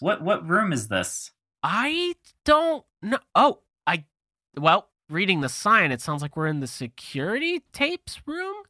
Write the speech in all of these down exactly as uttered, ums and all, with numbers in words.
What what room is this? I don't know. Oh, I well, reading the sign, it sounds like we're in the security tapes room.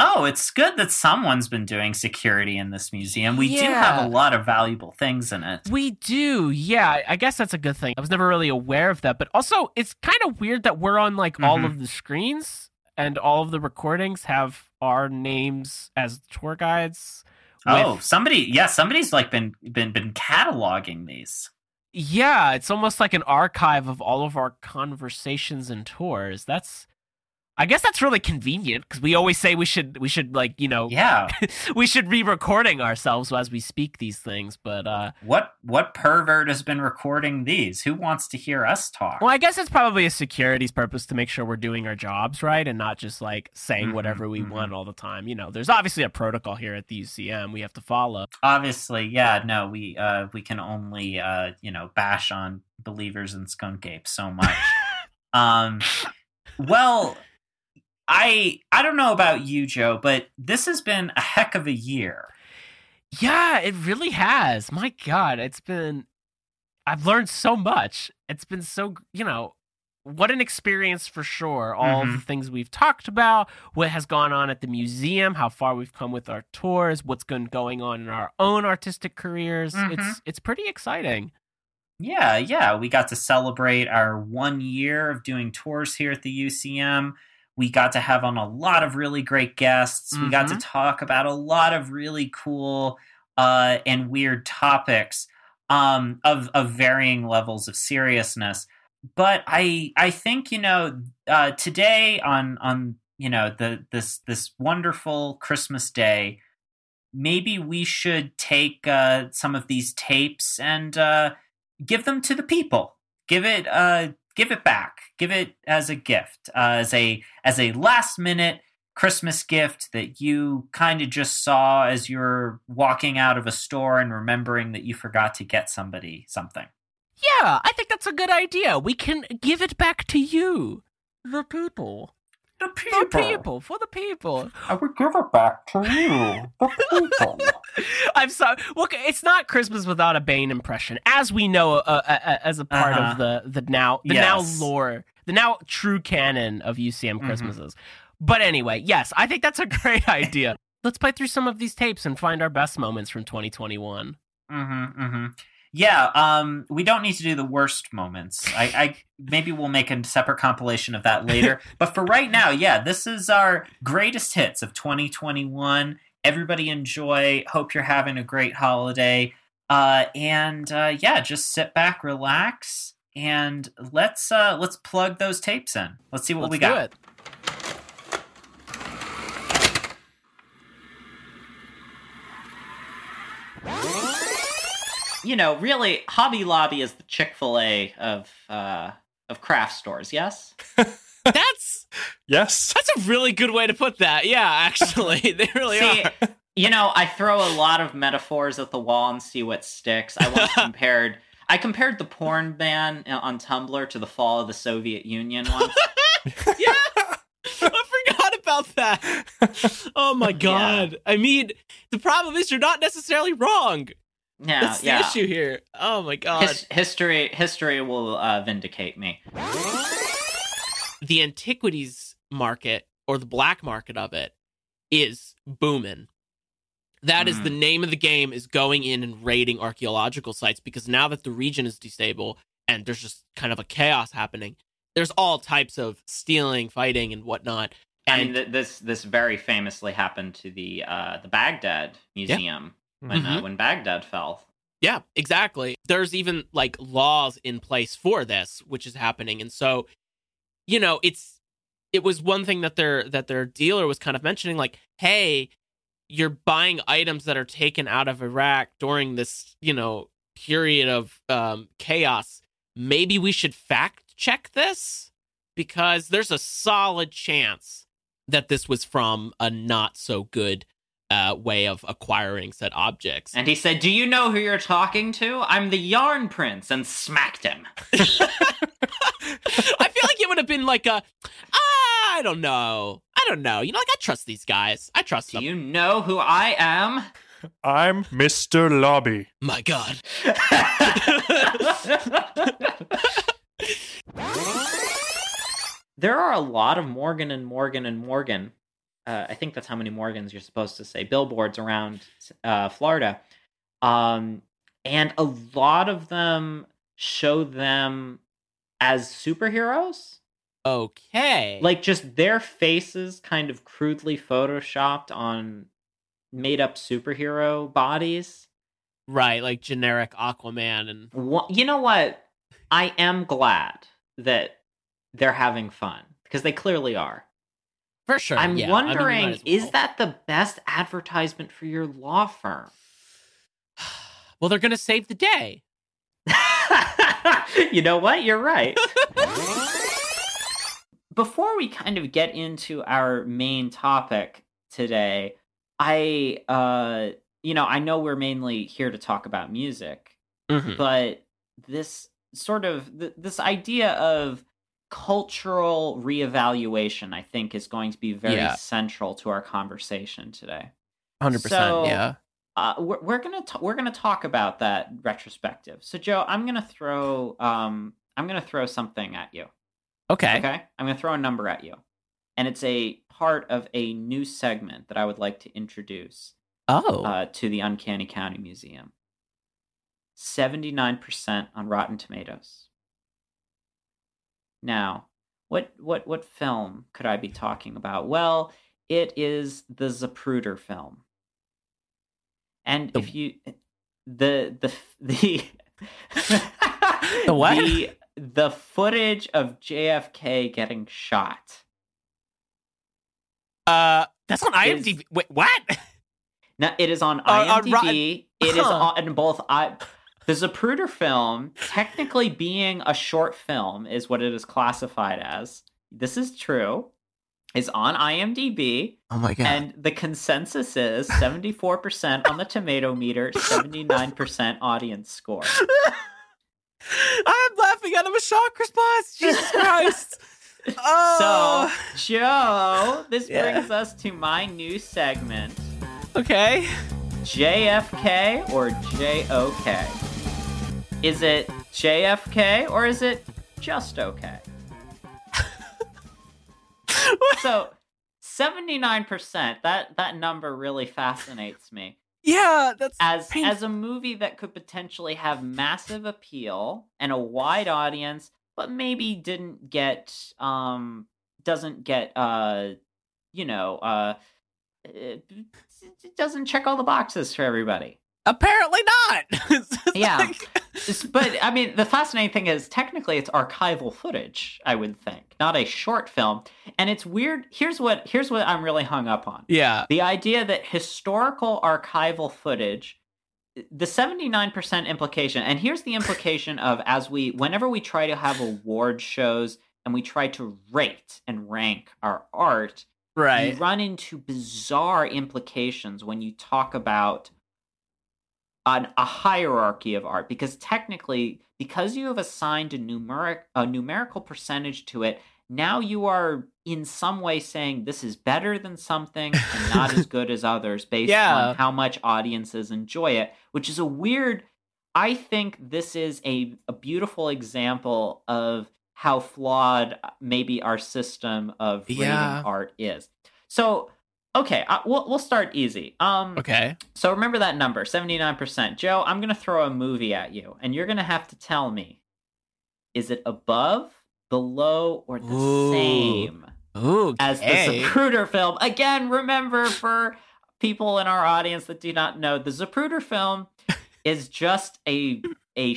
Oh, it's good that someone's been doing security in this museum. We yeah. do have a lot of valuable things in it. We do, yeah. I guess that's a good thing. I was never really aware of that, but also it's kind of weird that we're on like mm-hmm. all of the screens and all of the recordings have our names as tour guides. With, oh, somebody, yeah, somebody's like been been been cataloging these. Yeah, it's almost like an archive of all of our conversations and tours. That's, I guess, that's really convenient because we always say we should we should like you know yeah we should be recording ourselves as we speak these things. But uh, what what pervert has been recording these? Who wants to hear us talk? Well, I guess it's probably a security's purpose to make sure we're doing our jobs right and not just like saying mm-hmm, whatever we mm-hmm. want all the time. You know, there's obviously a protocol here at the U C M we have to follow. Obviously, yeah, no, we uh, we can only uh, you know bash on believers in skunk apes so much. um, well. I I don't know about you, Joe, but this has been a heck of a year. Yeah, it really has. My God, it's been... I've learned so much. It's been so, you know, what an experience for sure. All mm-hmm. the things we've talked about, what has gone on at the museum, how far we've come with our tours, what's been going on in our own artistic careers. Mm-hmm. It's it's pretty exciting. Yeah, yeah. We got to celebrate our one year of doing tours here at the U C M. We got to have on a lot of really great guests. Mm-hmm. We got to talk about a lot of really cool uh, and weird topics um, of, of varying levels of seriousness. But I I think, you know, uh, today on on you know the this this wonderful Christmas day, maybe we should take uh, some of these tapes and uh, give them to the people. Give it. Uh, Give it back. Give it as a gift, uh, as a as a last minute Christmas gift that you kind of just saw as you're walking out of a store and remembering that you forgot to get somebody something. Yeah, I think that's a good idea. We can give it back to you, the people. The people. The people. For the people. I would give it back to you. The people. I'm sorry. Look, it's not Christmas without a Bane impression, as we know, uh, uh, as a part uh-huh. of the the now the yes. now lore, the now true canon of U C M Christmases. Mm-hmm. But anyway, yes, I think that's a great idea. Let's play through some of these tapes and find our best moments from twenty twenty-one. Mm-hmm, mm-hmm. Yeah, um, we don't need to do the worst moments. I, I maybe we'll make a separate compilation of that later. But for right now, yeah, this is our greatest hits of twenty twenty-one. Everybody enjoy. Hope you're having a great holiday. Uh, and uh, yeah, just sit back, relax, and let's uh, let's plug those tapes in. Let's see what let's we got. Do it. You know, really, Hobby Lobby is the Chick-fil-A of uh, of craft stores, yes? That's... Yes. That's a really good way to put that. Yeah, actually, they really see, are. You know, I throw a lot of metaphors at the wall and see what sticks. I once compared... I compared the porn ban on Tumblr to the fall of the Soviet Union once. Yeah! That oh my god yeah. I mean the problem is you're not necessarily wrong. Yeah, that's the yeah. issue here. Oh my god. His- history history will uh, vindicate me. The antiquities market, or the black market of it, is booming. That mm. is the name of the game, is going in and raiding archaeological sites, because now that the region is destable and there's just kind of a chaos happening, there's all types of stealing, fighting, and whatnot. And I mean, th- this this very famously happened to the uh, the Baghdad Museum yeah. when mm-hmm. uh, when Baghdad fell. Yeah, exactly. There's even like laws in place for this, which is happening. And so, you know, it's it was one thing that their that their dealer was kind of mentioning, like, hey, you're buying items that are taken out of Iraq during this, you know, period of um, chaos. Maybe we should fact check this, because there's a solid chance that this was from a not so good uh, way of acquiring said objects. And he said, do you know who you're talking to? I'm the Yarn Prince, and smacked him. I feel like it would have been like a, I don't know. I don't know. You know, like, I trust these guys. I trust them. Do you know who I am? I'm Mister Lobby. My God. There are a lot of Morgan and Morgan and Morgan. Uh, I think that's how many Morgans you're supposed to say. Billboards around uh, Florida. Um, and a lot of them show them as superheroes. Okay. Like, just their faces kind of crudely photoshopped on made-up superhero bodies. Right, like generic Aquaman. And well, you know what? I am glad that they're having fun, because they clearly are. For sure. I'm yeah, wondering, I mean, well. Is that the best advertisement for your law firm? Well, they're going to save the day. You know what? You're right. Before we kind of get into our main topic today, I, uh, you know, I know we're mainly here to talk about music, mm-hmm. but this sort of, th- this idea of cultural reevaluation, I think, is going to be very yeah. central to our conversation today. one hundred percent, so, yeah. Uh, we're we're gonna t- we're gonna talk about that retrospective. So, Joe, I'm gonna throw um, I'm gonna throw something at you. Okay. Okay. I'm gonna throw a number at you, and it's a part of a new segment that I would like to introduce. Oh. Uh, to the Uncanny County Museum. seventy-nine percent on Rotten Tomatoes. Now, what what what film could I be talking about? Well, it is the Zapruder film. And the... if you the the the the what? The, the footage of J F K getting shot. Uh, that's on I M D B. Is, Wait, what? No, it is on uh, I M D B. Uh, Ro- it huh. is on both I. The Zapruder film, technically being a short film, is what it is classified as. This is true. It's on I M D B. Oh my God. And the consensus is seventy-four percent on the tomato meter, seventy-nine percent audience score. I'm laughing out of a shock response. Jesus Christ. Oh. So, Joe, this yeah. brings us to my new segment. Okay. J F K or J O K? Is it J F K or is it just okay? So, seventy-nine percent. That that number really fascinates me. Yeah, that's as painful. As a movie that could potentially have massive appeal and a wide audience, but maybe didn't get um doesn't get uh you know uh it doesn't check all the boxes for everybody. Apparently not. Yeah. Like... But, I mean, the fascinating thing is, technically, it's archival footage, I would think, not a short film. And it's weird. Here's what here's what I'm really hung up on. Yeah. The idea that historical archival footage, the seventy-nine percent implication, and here's the implication of, as we, whenever we try to have award shows and we try to rate and rank our art, right, you run into bizarre implications when you talk about an, a hierarchy of art, because technically, because you have assigned a numeric a numerical percentage to it, now you are in some way saying this is better than something and not as good as others based yeah. on how much audiences enjoy it, which is a weird. I think this is a, a beautiful example of how flawed maybe our system of rating yeah. art is. So, okay, I, we'll we'll start easy. Um, okay. So remember that number, seventy-nine percent. Joe, I'm going to throw a movie at you, and you're going to have to tell me, is it above, below, or the Ooh. same Ooh, as okay. the Zapruder film? Again, remember, for people in our audience that do not know, the Zapruder film is just a a a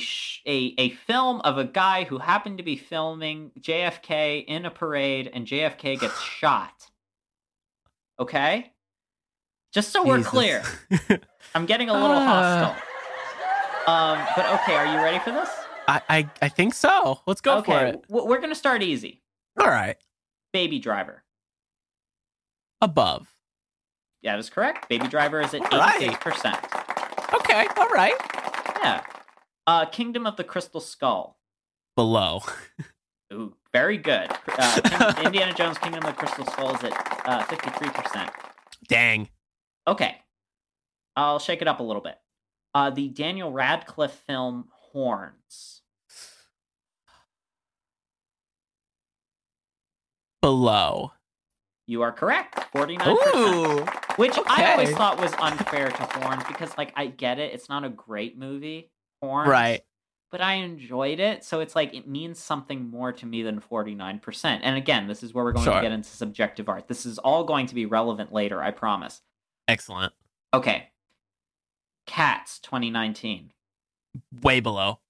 a film of a guy who happened to be filming J F K in a parade, and J F K gets shot. Okay? Just so we're Jesus. clear. I'm getting a little uh... hostile. Um, but okay, are you ready for this? I, I, I think so. Let's go okay, for it. W- we're going to start easy. All right. Baby Driver. Above. Yeah, that is correct. Baby Driver is at eighty-six percent. Right. Okay, all right. Yeah. Uh, Kingdom of the Crystal Skull. Below. Ooh, very good. Uh, Indiana Jones, Kingdom of the Crystal Skull is at uh, fifty-three percent. Dang. Okay. I'll shake it up a little bit. Uh, the Daniel Radcliffe film, Horns. Below. You are correct, forty-nine percent. Ooh, which okay. I always thought was unfair to Horns because, like, I get it. It's not a great movie, Horns. Right. But I enjoyed it. So it's like, it means something more to me than forty-nine percent. And again, this is where we're going sure. to get into subjective art. This is all going to be relevant later, I promise. Excellent. Okay. Cats, twenty nineteen. Way below.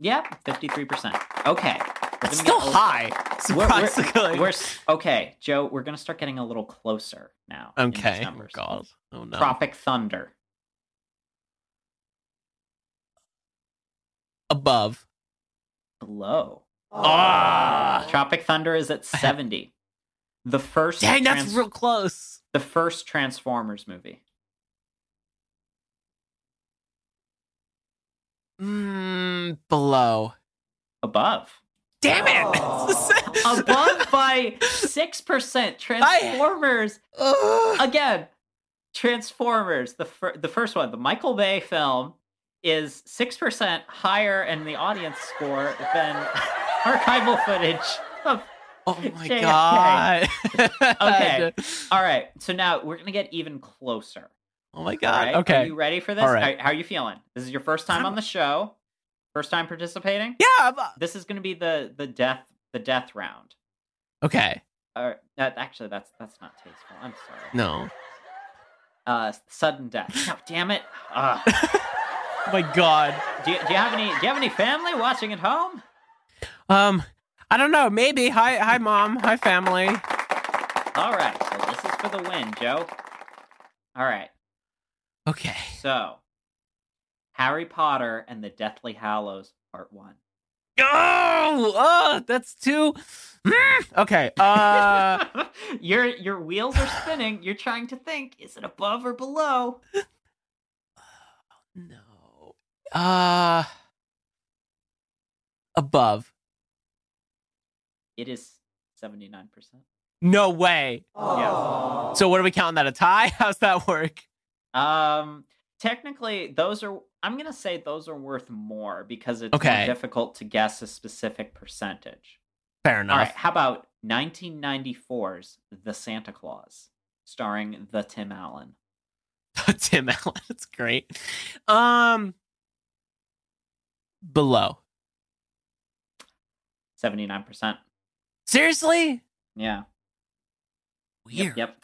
Yep, fifty-three percent. Okay. It's still high, surprisingly. We're, we're, we're, okay, Joe, we're going to start getting a little closer now. Okay. Oh, God. Oh, no. Tropic Thunder. Above. Below. Ah! Oh. Tropic Thunder is at seventy. The first... Dang, trans- that's real close. The first Transformers movie. Mm, below. Above. Damn it! Oh. Above by six percent. Transformers. I... Again, Transformers, the fir- the first one, the Michael Bay film, is six percent higher in the audience score than archival footage of Oh my J F K. God. Okay. All right. So now we're going to get even closer. Oh my God. Right? Okay. Are you ready for this? All right. How, how are you feeling? This is your first time I'm... on the show. First time participating? Yeah. I'm... This is going to be the, the death the death round. Okay. All right. That, actually, that's that's not tasteful. I'm sorry. No. Uh, sudden death. No, damn it. Uh. Oh my God. Do you, do you have any do you have any family watching at home? Um, I don't know. Maybe. Hi, hi, Mom. Hi, family. All right. So this is for the win, Joe. All right. Okay. So, Harry Potter and the Deathly Hallows, Part One. Oh, oh that's too. Okay. Uh, your your wheels are spinning. You're trying to think. Is it above or below? Oh, no. Uh, above. It is seventy-nine percent. No way. Oh. Yeah. So, what are we counting that a tie? How's that work? Um, technically those are, I'm going to say those are worth more because it's okay. more difficult to guess a specific percentage. Fair enough. All right. How about nineteen ninety-four's The Santa Claus starring the Tim Allen? Tim Allen. That's great. Um, below. seventy-nine percent. Seriously? Yeah. Weird. Yep. yep.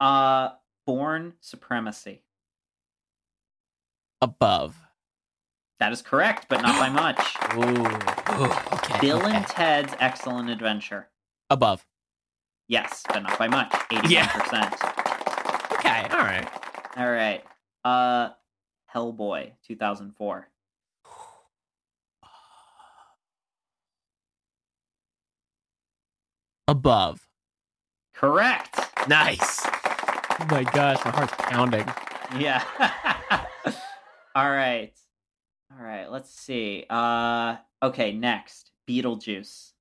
Uh, Born Supremacy. Above. That is correct, but not by much. Ooh. Ooh. Okay. Bill okay. and Ted's Excellent Adventure. Above. Yes, but not by much. eighty-one percent. Yeah. Okay, all right. All right. Uh, Hellboy, two thousand four. Above. Correct. Nice. Oh my gosh, my heart's pounding. Yeah. All right. All right, let's see. Uh, okay, next. Beetlejuice.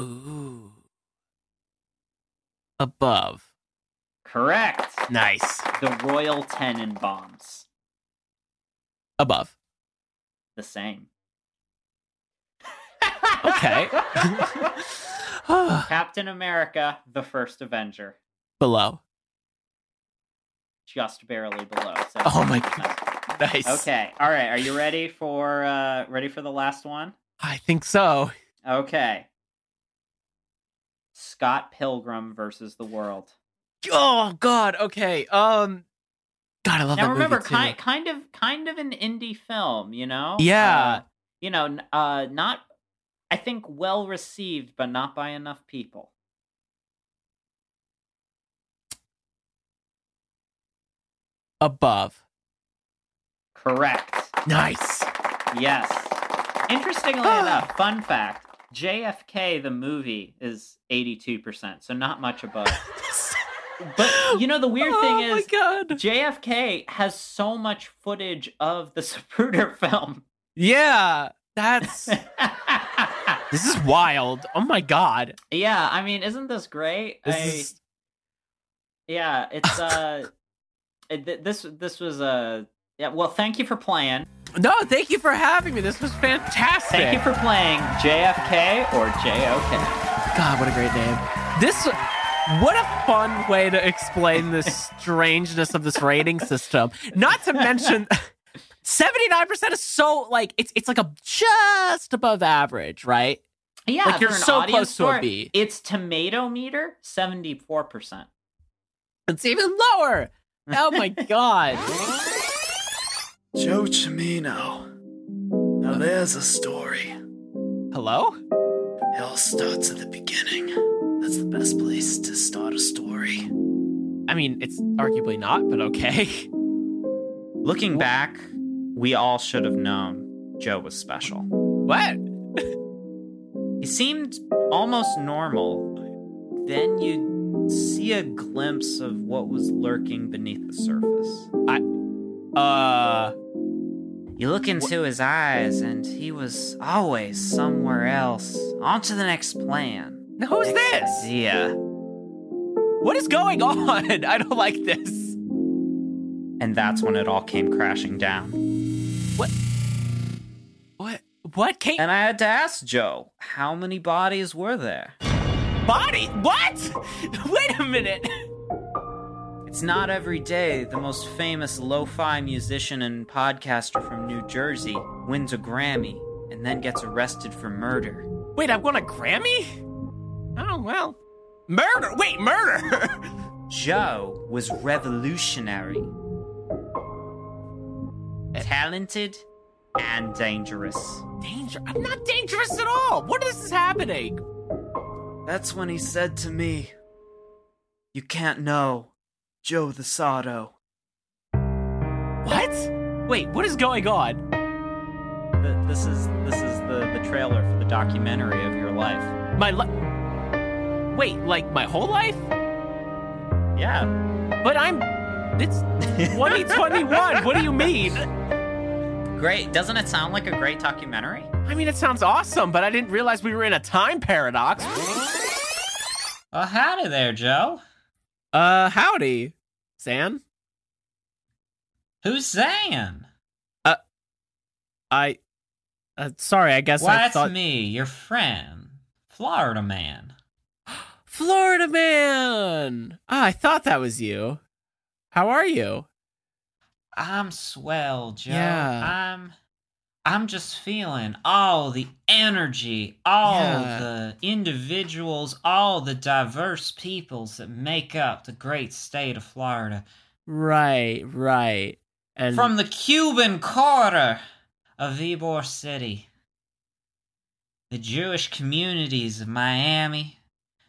Ooh. Above. Correct. Nice. The Royal Tenenbaums. Above. The same. Okay. Captain America, the First Avenger. Below. Just barely below. Oh my God. Nice. Okay. All right. Are you ready for uh, ready for the last one? I think so. Okay. Scott Pilgrim versus the World. Oh God. Okay. Um, God, I love now that remember, movie too. Now remember, kind, kind of, kind of an indie film, you know? Yeah. Uh, you know, uh, not, I think, well received, but not by enough people. Above. Correct. Nice. Yes. Interestingly ah. enough, fun fact, J F K, the movie, is eighty-two percent, so not much above. But, you know, the weird thing oh is, my God. J F K has so much footage of the Zapruder film. Yeah, that's... This is wild. Oh, my God. Yeah, I mean, isn't this great? This I, is... Yeah, it's... uh, it, this this was a... Uh, yeah, well, thank you for playing. No, thank you for having me. This was fantastic. Thank you for playing J F K or J O K. God, what a great name. This... What a fun way to explain the strangeness of this rating system. Not to mention, seventy-nine percent is so, like, it's it's like a just above average, right? Yeah. Like, you're so close to a B. It's tomato meter, seventy-four percent. It's even lower. Oh, my God. Joe Cimino. Now there's a story. Hello? It all starts at the beginning. That's the best place to start a story. I mean, it's arguably not, but okay. Looking back, we all should have known Joe was special. What? He seemed almost normal. Then you see a glimpse of what was lurking beneath the surface. I, uh... You look into wh- his eyes, and he was always somewhere else. On to the next plan. Who's this? Yeah. What is going on? I don't like this. And that's when it all came crashing down. What? What? What came? And I had to ask Joe, how many bodies were there? Body? What? Wait a minute. It's not every day the most famous lo-fi musician and podcaster from New Jersey wins a Grammy and then gets arrested for murder. Wait, I won a Grammy? Oh, well. Murder! Wait, murder! Joe was revolutionary. Talented and dangerous. Danger? I'm not dangerous at all! What is this happening? That's when he said to me, "You can't know Joe the Sardo." What? Wait, what is going on? The, this is this is the, the trailer for the documentary of your life. My life... Wait, like my whole life? Yeah. But I'm... It's twenty twenty-one. What do you mean? Great. Doesn't it sound like a great documentary? I mean, it sounds awesome, but I didn't realize we were in a time paradox. Well, howdy there, Joe. Uh, howdy, Xan. Who's Xan? Uh, I... Uh, sorry, I guess well, I thought... Well, that's me, your friend. Florida man. Florida man! Ah, I thought that was you. How are you? I'm swell, Joe. Yeah. I'm I'm just feeling all the energy, all yeah. the individuals, all the diverse peoples that make up the great state of Florida. Right, right. And from the Cuban quarter of Ybor City, the Jewish communities of Miami,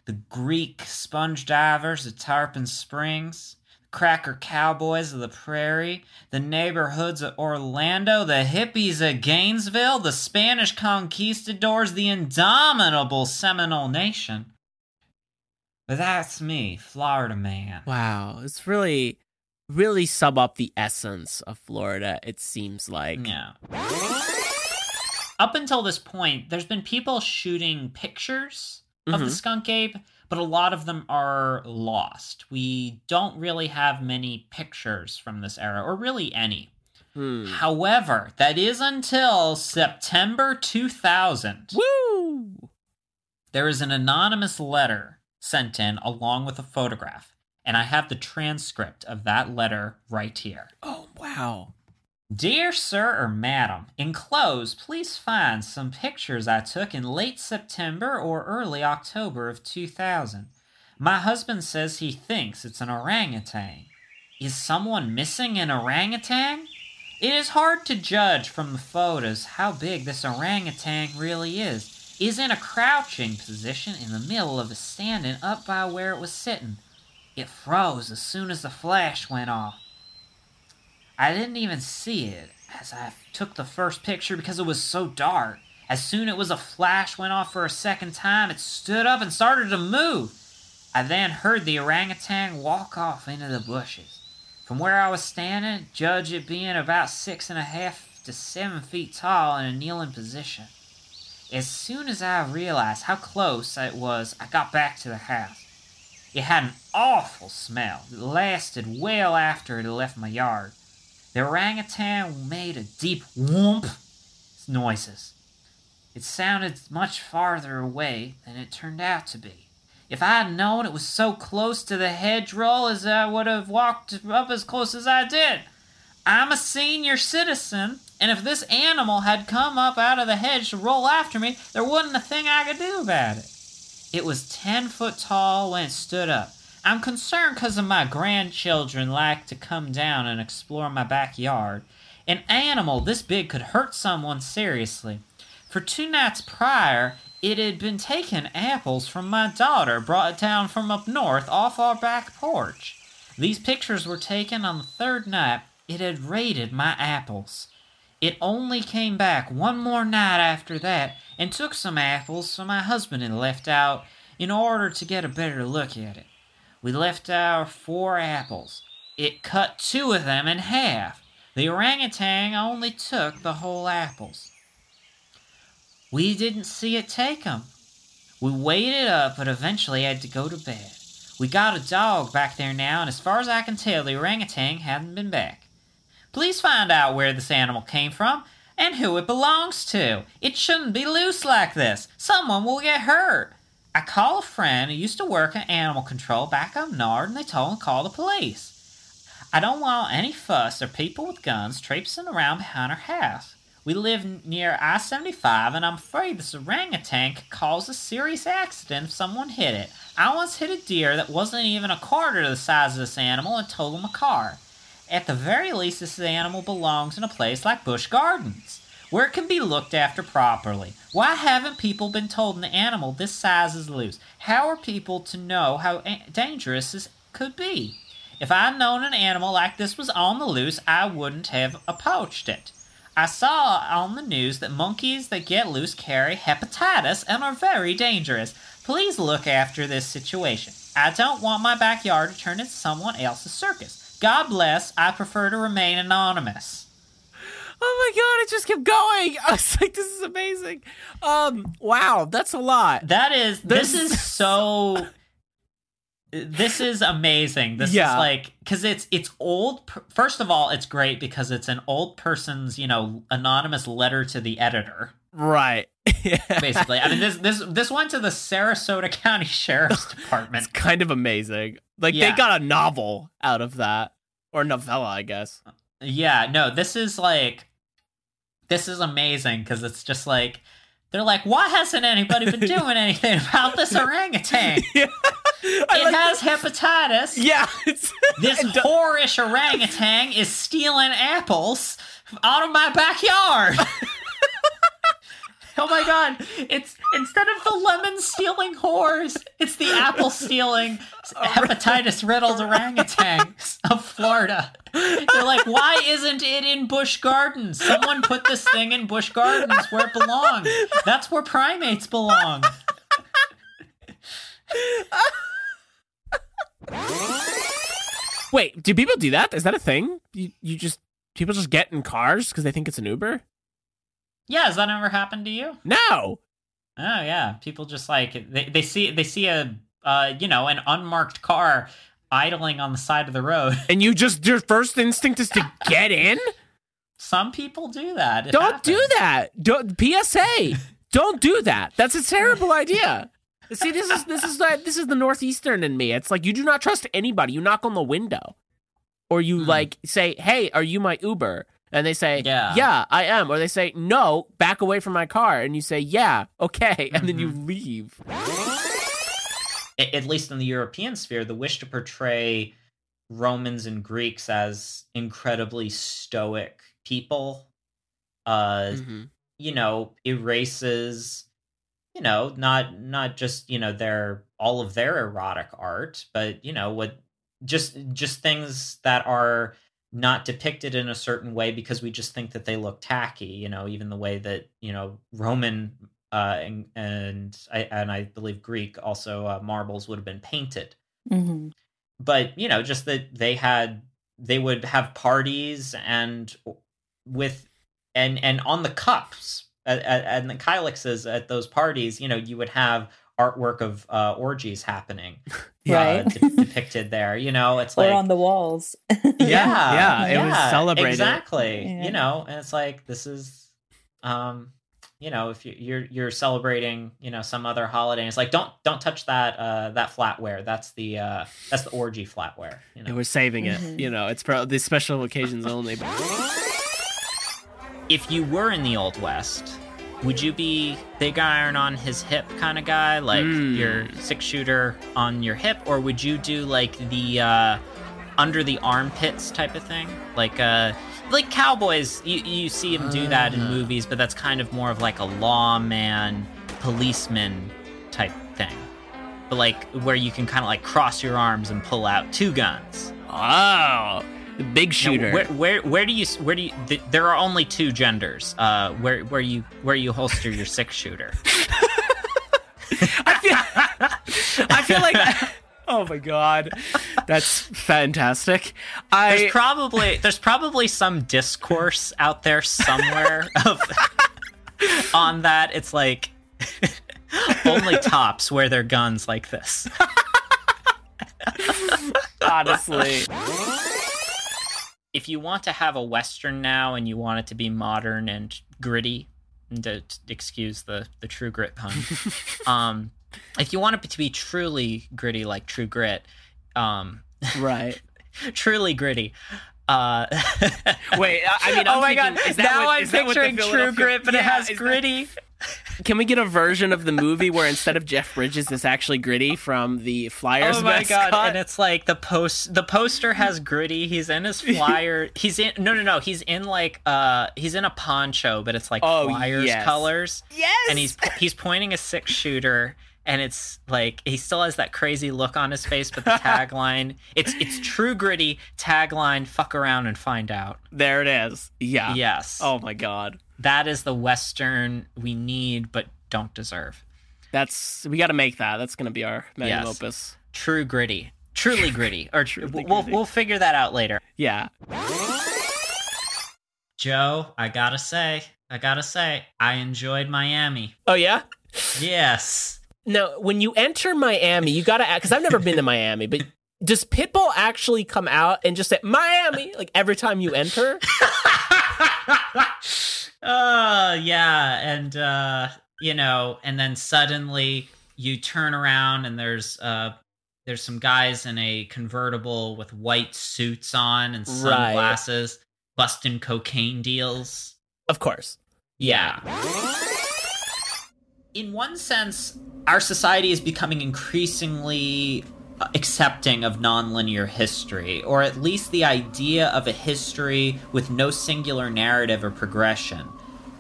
the Greek sponge divers of Tarpon Springs, the cracker cowboys of the prairie, the neighborhoods of Orlando, the hippies of Gainesville, the Spanish conquistadors, the indomitable Seminole Nation. But that's me, Florida man. Wow, it's really, really sum up the essence of Florida, it seems like. Yeah. Up until this point, there's been people shooting pictures of mm-hmm. the skunk ape, but a lot of them are lost. We don't really have many pictures from this era, or really any. Hmm. However, that is until September two thousand. Woo! There is an anonymous letter sent in along with a photograph, and I have the transcript of that letter right here. Oh, wow. Dear sir or madam, enclosed, please find some pictures I took in late September or early October of two thousand. My husband says he thinks it's an orangutan. Is someone missing an orangutan? It is hard to judge from the photos how big this orangutan really is. It is in a crouching position in the middle of the standing up by where it was sitting. It froze as soon as the flash went off. I didn't even see it as I took the first picture because it was so dark. As soon as the flash went off for a second time, it stood up and started to move. I then heard the orangutan walk off into the bushes. From where I was standing, judge it being about six and a half to seven feet tall in a kneeling position. As soon as I realized how close it was, I got back to the house. It had an awful smell that lasted well after it had left my yard. The orangutan made a deep whoomp noises. It sounded much farther away than it turned out to be. If I had known it was so close to the hedgerow as I would have walked up as close as I did. I'm a senior citizen, and if this animal had come up out of the hedge to roll after me, there wasn't a thing I could do about it. It was ten foot tall when it stood up. I'm concerned because of my grandchildren like to come down and explore my backyard. An animal this big could hurt someone seriously. For two nights prior, it had been taking apples from my daughter, brought down from up north, off our back porch. These pictures were taken on the third night. It had raided my apples. It only came back one more night after that and took some apples for my husband had left out in order to get a better look at it. We left out four apples. It cut two of them in half. The orangutan only took the whole apples. We didn't see it take 'em. We waited up, but eventually had to go to bed. We got a dog back there now, and as far as I can tell, the orangutan hadn't been back. Please find out where this animal came from and who it belongs to. It shouldn't be loose like this. Someone will get hurt. I call a friend who used to work in animal control back up north, and they told him to call the police. I don't want any fuss or people with guns traipsing around behind our house. We live near I seventy-five, and I'm afraid this orangutan could cause a serious accident if someone hit it. I once hit a deer that wasn't even a quarter the size of this animal and totaled my car. At the very least, this animal belongs in a place like Busch Gardens, where it can be looked after properly. Why haven't people been told an animal this size is loose? How are people to know how dangerous this could be? If I had known an animal like this was on the loose, I wouldn't have poached it. I saw on the news that monkeys that get loose carry hepatitis and are very dangerous. Please look after this situation. I don't want my backyard to turn into someone else's circus. God bless. I prefer to remain anonymous. Oh my God, it just kept going. I was like, this is amazing. Um, wow, that's a lot. That is, this, this is so... This is amazing. This yeah. is like, because it's it's old. First of all, it's great because it's an old person's, you know, anonymous letter to the editor. Right. Yeah. Basically, I mean, this this this went to the Sarasota County Sheriff's Department. It's kind of amazing. Like yeah. they got a novel out of that, or novella, I guess. Yeah. No, this is like, this is amazing because it's just like they're like, why hasn't anybody been doing anything about this orangutan? Yeah. I it like has the... hepatitis. Yeah. It's... This whorish orangutan is stealing apples out of my backyard. Oh my God. It's instead of the lemon stealing whores, it's the apple stealing hepatitis riddled orangutans of Florida. They're like, why isn't it in Busch Gardens? Someone put this thing in Busch Gardens where it belongs. That's where primates belong. Wait, do people do that? Is that a thing? You, you just people just get in cars because they think it's an Uber? Yeah, has that ever happened to you? No. Oh yeah, people just like they, they see they see a uh, you know an unmarked car idling on the side of the road, and you just your first instinct is to get in. Some people do that. It don't happens. do that. Don't P S A. Don't do that. That's a terrible idea. See, this is this is the, this is the Northeastern in me. It's like you do not trust anybody. You knock on the window, or you mm. like say, "Hey, are you my Uber?" And they say, "Yeah, yeah, I am." Or they say, "No, back away from my car." And you say, "Yeah, okay," and mm-hmm. then you leave. At least in the European sphere, the wish to portray Romans and Greeks as incredibly stoic people. Uh, mm-hmm. You know, erases, you know, not not just, you know, their all of their erotic art, but, you know, what just just things that are not depicted in a certain way because we just think that they look tacky, you know, even the way that, you know, Roman uh, and and I, and I believe Greek also uh, marbles would have been painted. Mm-hmm. But, you know, just that they had they would have parties and with and and on the cups at, at, and the kylixes at those parties, you know, you would have artwork of uh, orgies happening, right? Uh, de- depicted there, you know, it's or like on the walls. yeah, yeah, it yeah, was celebrated exactly. Yeah. You know, and it's like this is, um, you know, if you, you're you're celebrating, you know, some other holiday, and it's like don't don't touch that uh, that flatware. That's the uh, that's the orgy flatware. You know, and we're saving it. Mm-hmm. You know, it's for these special occasions only. But if you were in the Old West, would you be big iron on his hip kind of guy, like mm. your six shooter on your hip, or would you do like the uh, under the armpits type of thing, like uh, like cowboys? You, you see him do that in movies, but that's kind of more of like a lawman, policeman type thing, but like where you can kind of like cross your arms and pull out two guns. Oh. The big shooter. Now, where, where where do you where do you? Th- there are only two genders. Uh, where where you where you holster your six shooter? I feel I feel like that, oh my god, that's fantastic. I there's probably there's probably some discourse out there somewhere of on that. It's like only tops wear their guns like this. Honestly. If you want to have a Western now and you want it to be modern and gritty, and to, to excuse the, the True Grit pun, um, if you want it to be truly gritty like True Grit, um, right? truly gritty. Uh, Wait, I mean, I'm oh my thinking, god! Is that now what, I'm is picturing that what True Grit, but yeah, it has gritty. That... Can we get a version of the movie where instead of Jeff Bridges, it's actually Gritty from the Flyers? Oh my mascot? god! And it's like the post. The poster has Gritty. He's in his flyer. He's in no, no, no. He's in like uh, he's in a poncho, but it's like oh, Flyers yes. colors. Yes. And he's he's pointing a six shooter. And it's like he still has that crazy look on his face, but the tagline it's it's True Gritty tagline, fuck around and find out. There it is. Yeah. Yes. Oh my god. That is the Western we need but don't deserve. That's we got to make that. That's going to be our magnum yes. opus. True Gritty. Truly Gritty or Truly we'll gritty. We'll figure that out later. Yeah. Joe, I got to say, I got to say I enjoyed Miami. Oh yeah? Yes. Now, when you enter Miami, you gotta ask, because I've never been to Miami, but does Pitbull actually come out and just say, Miami, like every time you enter? Oh, yeah. And, uh, you know, and then suddenly you turn around and there's, uh, there's some guys in a convertible with white suits on and sunglasses, right. busting cocaine deals. Of course. Yeah. In one sense, our society is becoming increasingly accepting of nonlinear history, or at least the idea of a history with no singular narrative or progression,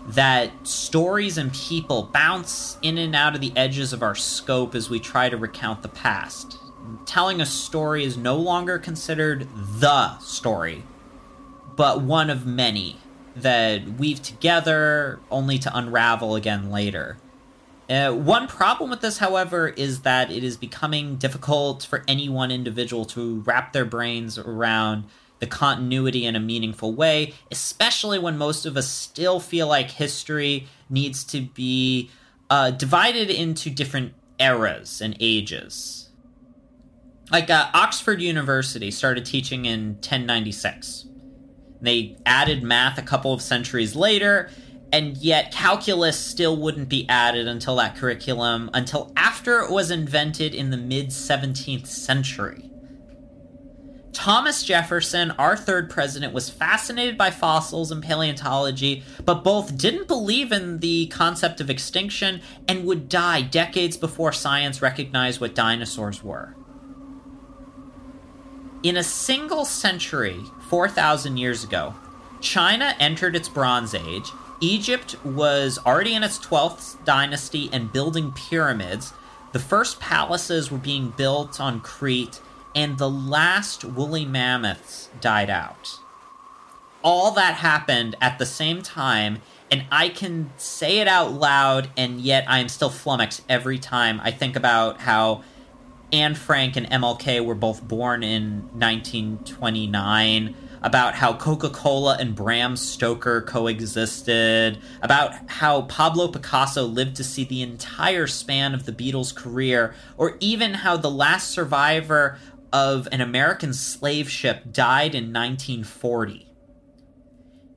that stories and people bounce in and out of the edges of our scope as we try to recount the past. Telling a story is no longer considered the story, but one of many that weave together only to unravel again later. Uh, one problem with this, however, is that it is becoming difficult for any one individual to wrap their brains around the continuity in a meaningful way, especially when most of us still feel like history needs to be uh, divided into different eras and ages. Like uh, Oxford University started teaching in ten ninety-six. They added math a couple of centuries later, and yet calculus still wouldn't be added until that curriculum, until after it was invented in the mid-seventeenth century. Thomas Jefferson, our third president, was fascinated by fossils and paleontology, but both didn't believe in the concept of extinction and would die decades before science recognized what dinosaurs were. In a single century, four thousand years ago, China entered its Bronze Age, Egypt was already in its twelfth dynasty and building pyramids, the first palaces were being built on Crete, and the last woolly mammoths died out. All that happened at the same time, and I can say it out loud, and yet I am still flummoxed every time I think about how Anne Frank and M L K were both born in nineteen twenty-nine, about how Coca-Cola and Bram Stoker coexisted, about how Pablo Picasso lived to see the entire span of the Beatles' career, or even how the last survivor of an American slave ship died in nineteen forty.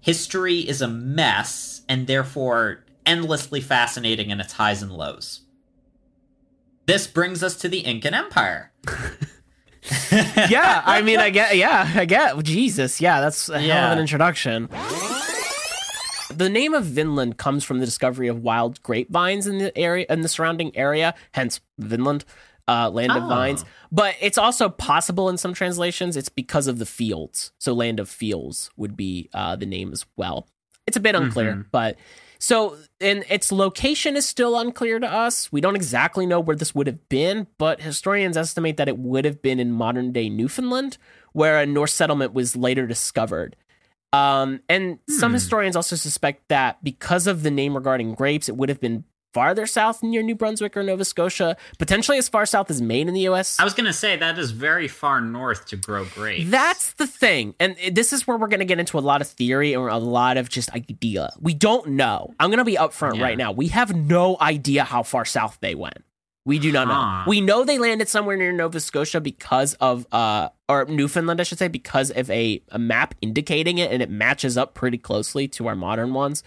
History is a mess, and therefore endlessly fascinating in its highs and lows. This brings us to the Incan Empire. yeah, I mean, I get, yeah, I get, Jesus, yeah, that's a yeah. hell of an introduction. The name of Vinland comes from the discovery of wild grapevines in the area, in the surrounding area, hence Vinland, uh, land oh. of vines. But it's also possible in some translations, it's because of the fields. So land of fields would be uh, the name as well. It's a bit unclear, mm-hmm. but... So, and its location is still unclear to us. We don't exactly know where this would have been, but historians estimate that it would have been in modern-day Newfoundland, where a Norse settlement was later discovered. Um, and hmm. some historians also suspect that because of the name regarding grapes, it would have been farther south near New Brunswick or Nova Scotia, potentially as far south as Maine in the U S. I was going to say, that is very far north to grow grapes. That's the thing. And this is where we're going to get into a lot of theory or a lot of just idea. We don't know. I'm going to be upfront yeah. right now. We have no idea how far south they went. We do not huh. know. We know they landed somewhere near Nova Scotia because of, uh, or Newfoundland, I should say, because of a, a map indicating it, and it matches up pretty closely to our modern ones.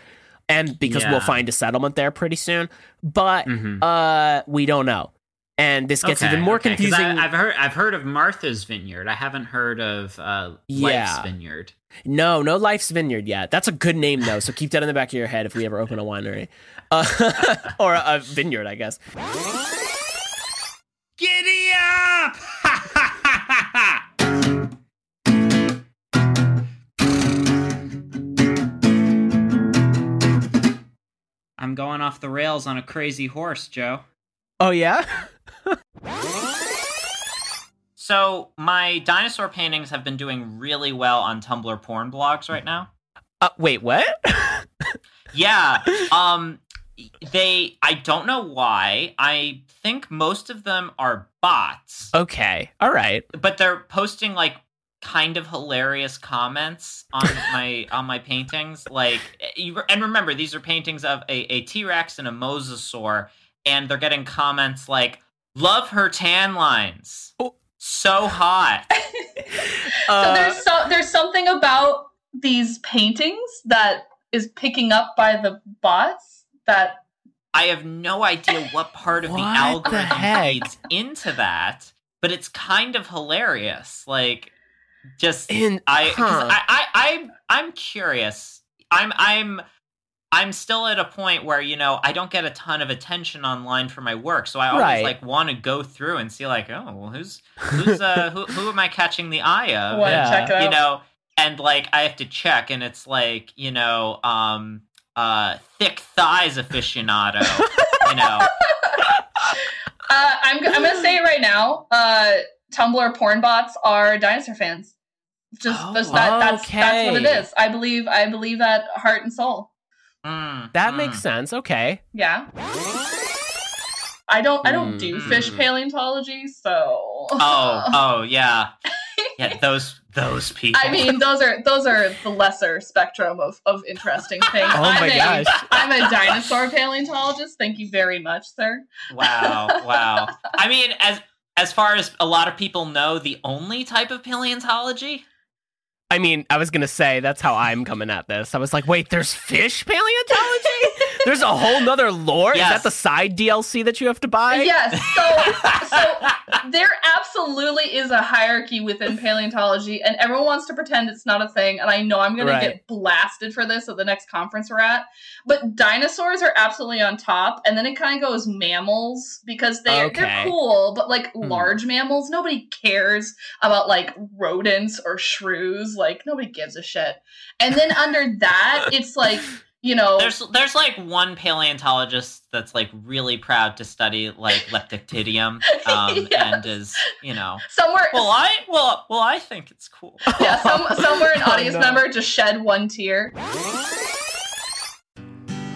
And because yeah. we'll find a settlement there pretty soon, but mm-hmm. uh, we don't know, and this gets okay, even more okay. confusing. I, I've heard I've heard of Martha's Vineyard. I haven't heard of uh, yeah. Life's Vineyard. No, no Life's Vineyard yet. That's a good name though, so keep that in the back of your head if we ever open a winery uh, or a, a vineyard, I guess. Giddy up! I'm going off the rails on a crazy horse, Joe. Oh, yeah? So, my dinosaur paintings have been doing really well on Tumblr porn blogs right now. Uh, wait, what? yeah. Um, they, I don't know why. I think most of them are bots. Okay. All right. But they're posting, like, kind of hilarious comments on my on my paintings, like, you, and remember these are paintings of a, a T-Rex and a mosasaur, and they're getting comments like, "Love her tan lines, oh. so hot." uh, so there's so there's something about these paintings that is picking up by the bots that I have no idea what part of what the algorithm the feeds into that, but it's kind of hilarious, like. Just in, I, huh. I, I, I, I'm curious. I'm, I'm, I'm still at a point where, you know, I don't get a ton of attention online for my work, so I always right. like want to go through and see, like, oh, well, who's, who's, uh, who, who am I catching the eye of? Well, and, check it out. You know, and like I have to check, and it's like, you know, um, uh, thick thighs aficionado, you know. Uh, I'm, I'm gonna say it right now. Uh. Tumblr porn bots are dinosaur fans. Just oh, that's, that, that's, okay. that's what it is. I believe I believe that heart and soul. Mm, that mm. makes sense. Okay. Yeah. I don't I don't mm. do fish paleontology, so Oh, oh yeah. Yeah, those those people. I mean, those are those are the lesser spectrum of, of interesting things. Oh my I'm gosh. A, I'm a dinosaur paleontologist. Thank you very much, sir. Wow, wow. I mean, as As far as a lot of people know, the only type of paleontology? I mean, I was going to say, that's how I'm coming at this. I was like, wait, there's fish paleontology? There's a whole nother lore? Yes. Is that the side D L C that you have to buy? Yes. So, so there absolutely is a hierarchy within paleontology, and everyone wants to pretend it's not a thing, and I know I'm going right. to get blasted for this at the next conference we're at, but dinosaurs are absolutely on top, and then it kind of goes mammals, because they're, okay. they're cool, but, like, mm. large mammals, nobody cares about, like, rodents or shrews. Like, nobody gives a shit. And then under that, it's, like... You know, there's there's like one paleontologist that's like really proud to study like Leptictidium, um, yes. and is you know somewhere. Well, I well well I think it's cool. Yeah, some, somewhere an audience oh, no. member just shed one tear.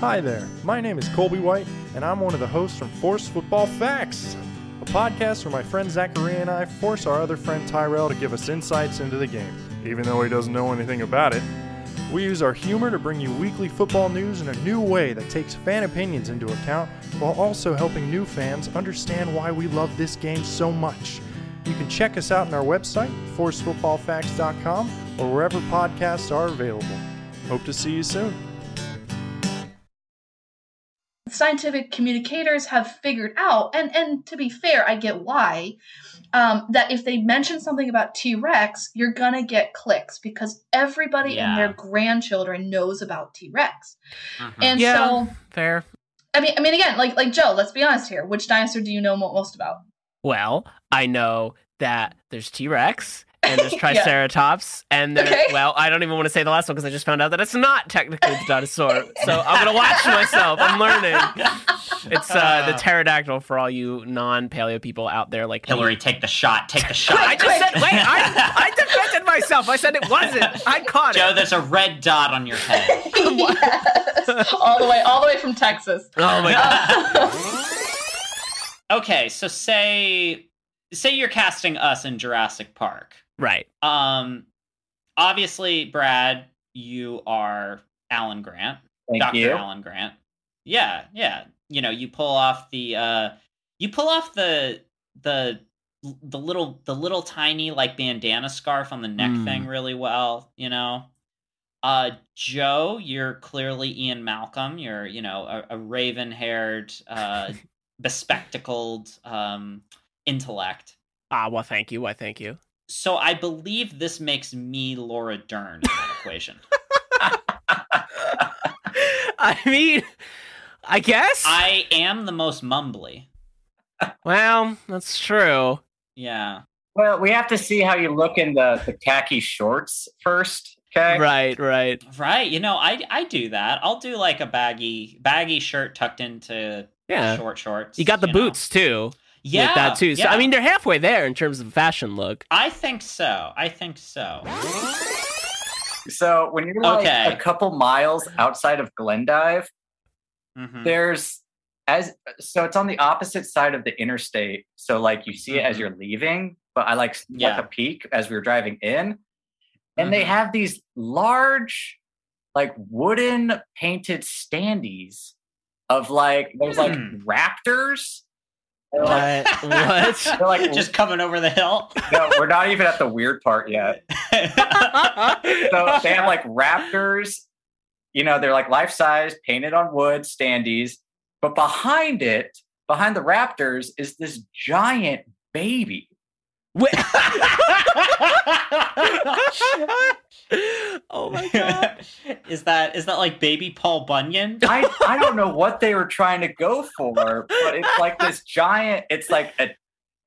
Hi there, my name is Colby White, and I'm one of the hosts from Force Football Facts, a podcast where my friend Zachary and I force our other friend Tyrell to give us insights into the game, even though he doesn't know anything about it. We use our humor to bring you weekly football news in a new way that takes fan opinions into account while also helping new fans understand why we love this game so much. You can check us out on our website, force football facts dot com, or wherever podcasts are available. Hope to see you soon. Scientific communicators have figured out, and, and to be fair, I get why, um, that if they mention something about T-Rex, you're going to get clicks because everybody yeah. and their grandchildren knows about T-Rex. Uh-huh. And yeah, so... fair. I mean, I mean, again, like, like Joe, let's be honest here. Which dinosaur do you know most about? Well, I know that there's T-Rex... and there's Triceratops, yeah. and there's, okay. well, I don't even want to say the last one because I just found out that it's not technically the dinosaur. So I'm going to watch myself. I'm learning. It's uh, the pterodactyl for all you non-paleo people out there. Like Hillary, me. Take the shot. Take the shot. Wait, I just quick. said, wait, I, I defended myself. I said it wasn't. I caught Joe, it. Joe, there's a red dot on your head. Yes. All the way, all the way from Texas. Oh, my God. Okay, so say, say you're casting us in Jurassic Park. Right. Um, obviously, Brad, you are Alan Grant. Thank Doctor you. Alan Grant. Yeah, yeah. You know, you pull off the uh, you pull off the the the little the little tiny like bandana scarf on the neck mm. thing really well. You know, uh, Joe, you're clearly Ian Malcolm. You're you know a, a raven haired, uh, bespectacled um, intellect. Ah, well, thank you. I thank you. So I believe this makes me Laura Dern in that equation. I mean, I guess I am the most mumbly. Well, that's true. Yeah. Well, we have to see how you look in the, the khaki shorts first. Okay. Right, right, right. You know, I I do that. I'll do like a baggy baggy shirt tucked into yeah. short shorts. You got the you boots know. too. Yeah, with that too. So yeah. I mean, they're halfway there in terms of fashion look. I think so. I think so. So when you're like okay. a couple miles outside of Glendive, mm-hmm. there's as so it's on the opposite side of the interstate. So like you see mm-hmm. it as you're leaving, but I like yeah. like a peek as we were driving in, and mm-hmm. they have these large, like wooden painted standees of like there's like mm. raptors. They're like, what? what? They're like, just coming over the hill? No, we're not even at the weird part yet. So they have like raptors, you know, they're like life-size, painted on wood, standees. But behind it, behind the raptors, is this giant baby. Oh my God. Is that is that like baby Paul Bunyan? I, I don't know what they were trying to go for, but it's like this giant, it's like a,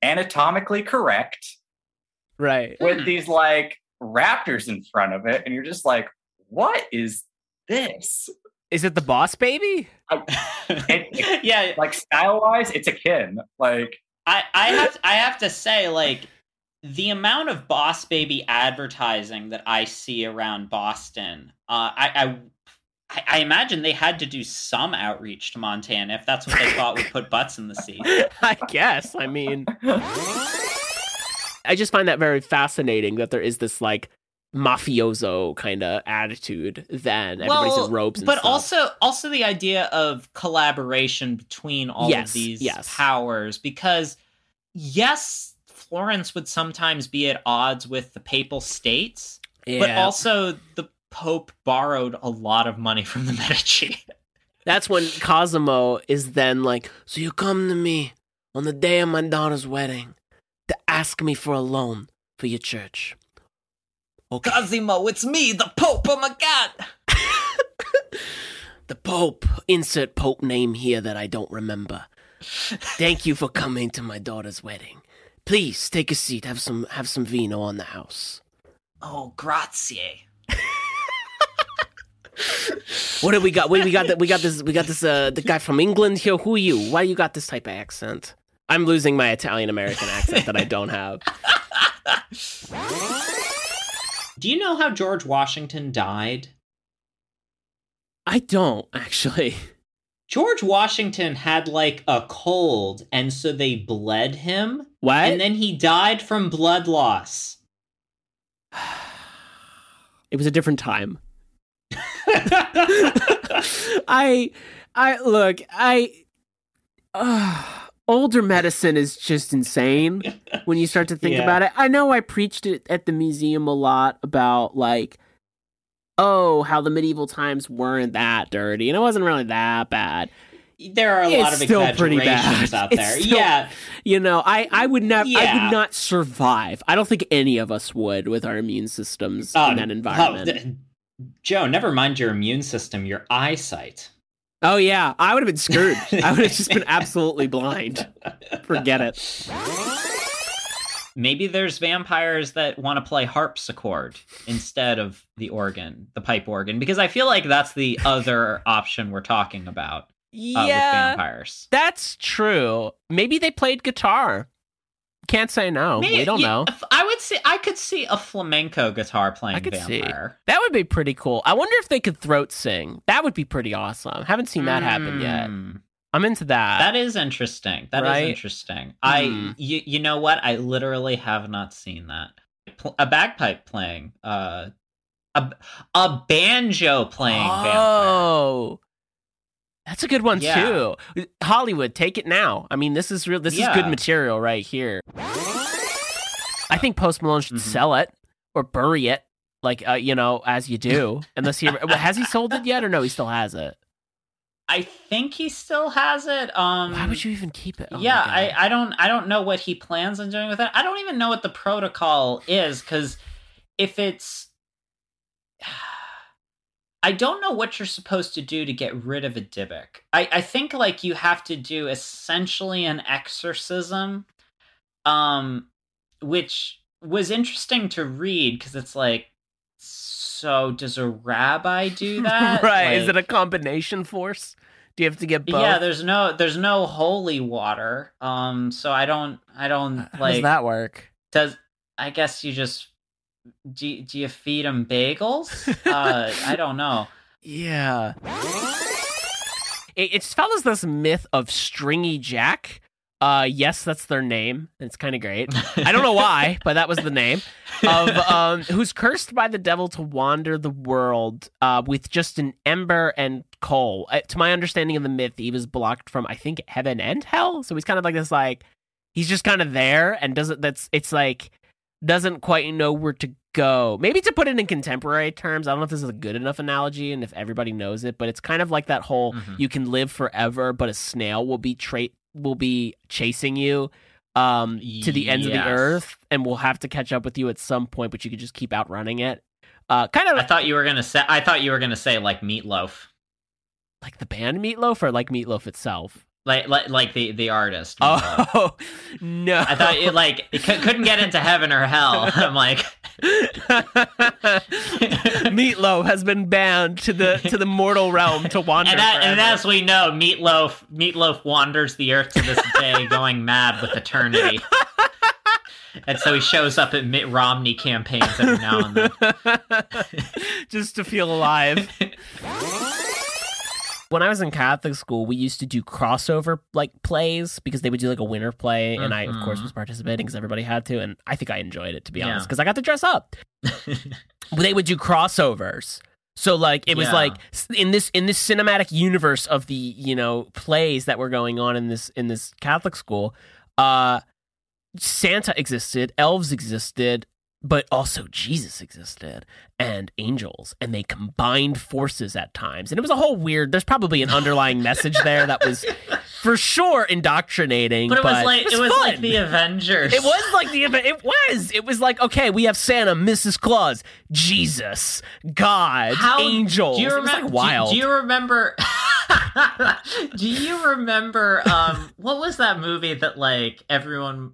anatomically correct. Right. With these like raptors in front of it, and you're just like, what is this? Is it the Boss Baby? I, it, it, yeah. Like style-wise, it's akin. Like I, I have to, I have to say, like, the amount of Boss Baby advertising that I see around Boston, uh, I, I I imagine they had to do some outreach to Montana if that's what they thought would put butts in the seat. I guess. I mean, I just find that very fascinating that there is this like mafioso kind of attitude then. Everybody's well, in robes and but stuff. also also the idea of collaboration between all yes, of these yes. powers, because yes, Florence would sometimes be at odds with the Papal States, yeah. but also the Pope borrowed a lot of money from the Medici. That's when Cosimo is then like, so you come to me on the day of my daughter's wedding to ask me for a loan for your church. Okay. Cosimo, it's me, the Pope. Oh my God. The Pope. Insert Pope name here that I don't remember. Thank you for coming to my daughter's wedding. Please take a seat. Have some have some vino on the house. Oh, grazie. What do we got? Wait, we got that. We got this. We got this. Uh, the guy from England here. Who are you? Why you got this type of accent? I'm losing my Italian American accent that I don't have. Do you know how George Washington died? I don't, actually. George Washington had, like, a cold, and so they bled him. What? And then he died from blood loss. It was a different time. I, I, look, I, uh, older medicine is just insane when you start to think yeah. about it. I know I preached it at the museum a lot about, like, oh, how the medieval times weren't that dirty, and it wasn't really that bad. There are a it's lot of still exaggerations out it's there. Still, yeah, you know, I, I would never, yeah. I would not survive. I don't think any of us would with our immune systems um, in that environment. Oh, th- Joe, never mind your immune system, your eyesight. Oh yeah, I would have been screwed. I would have just been absolutely blind. Forget it. Maybe there's vampires that want to play harpsichord instead of the organ, the pipe organ, because I feel like that's the other option we're talking about uh, yeah, with vampires. That's true. Maybe they played guitar. Can't say no. Maybe, we don't yeah, know. I would say I could see a flamenco guitar playing I could vampire. See. That would be pretty cool. I wonder if they could throat sing. That would be pretty awesome. Haven't seen that mm. happen yet. I'm into that. That is interesting. That right? is interesting. I, mm. you, you know what? I literally have not seen that. A bagpipe playing, uh, a a banjo playing. Oh, vampire. That's a good one yeah. too. Hollywood, take it now. I mean, this is real. This yeah. is good material right here. I think Post Malone should mm-hmm. sell it or bury it, like uh, you know, as you do. Unless he has he sold it yet, or no, he still has it. I think he still has it. Um, Why would you even keep it? Oh yeah, I, I don't I don't know what he plans on doing with it. I don't even know what the protocol is, because if it's... I don't know what you're supposed to do to get rid of a Dybbuk. I, I think like you have to do essentially an exorcism, um, which was interesting to read, because it's like... So does a rabbi do that? Right. Like, is it a combination force? Do you have to get both? Yeah, there's no there's no holy water. Um so I don't I don't like How does that work? Does I guess you just do, do you feed them bagels? uh I don't know. Yeah. It, it follows this myth of Stringy Jack. Uh, yes, that's their name. It's kind of great. I don't know why, but that was the name of um, who's cursed by the devil to wander the world uh, with just an ember and coal. Uh, to my understanding of the myth, he was blocked from, I think, heaven and hell. So he's kind of like this, like he's just kind of there and doesn't. That's it's like doesn't quite know where to go. Maybe to put it in contemporary terms, I don't know if this is a good enough analogy and if everybody knows it, but it's kind of like that whole mm-hmm. you can live forever, but a snail will be trait. will be chasing you um, to the ends yes. of the earth, and we'll have to catch up with you at some point, but you could just keep outrunning it. Uh, kind of. I thought you were gonna say. I thought you were gonna say like Meatloaf, like the band Meatloaf, or like Meatloaf itself, like like, like the the artist. Meatloaf. Oh no! I thought you like it c- couldn't get into heaven or hell. I'm like, Meatloaf has been bound to the to the mortal realm to wander. And, that, and as we know, Meatloaf Meatloaf wanders the earth to this day, going mad with eternity. And so he shows up at Mitt Romney campaigns every now and then, just to feel alive. When I was in Catholic school, we used to do crossover like plays, because they would do like a winter play, and mm-hmm. I, of course, was participating because everybody had to, and I think I enjoyed it, to be yeah. honest, because I got to dress up. They would do crossovers, so like it was yeah. like in this in this cinematic universe of the you know plays that were going on in this in this Catholic school, uh, Santa existed, elves existed, But also Jesus existed and angels, and they combined forces at times. And it was a whole weird, there's probably an underlying message there that was for sure indoctrinating. But it but was like, it was, it was like the Avengers. It was like the, it was, it was like, okay, we have Santa, Missus Claus, Jesus, God, How, angels. Do you remember, it was like wild. Do, do you remember, do you remember, um, what was that movie that like everyone,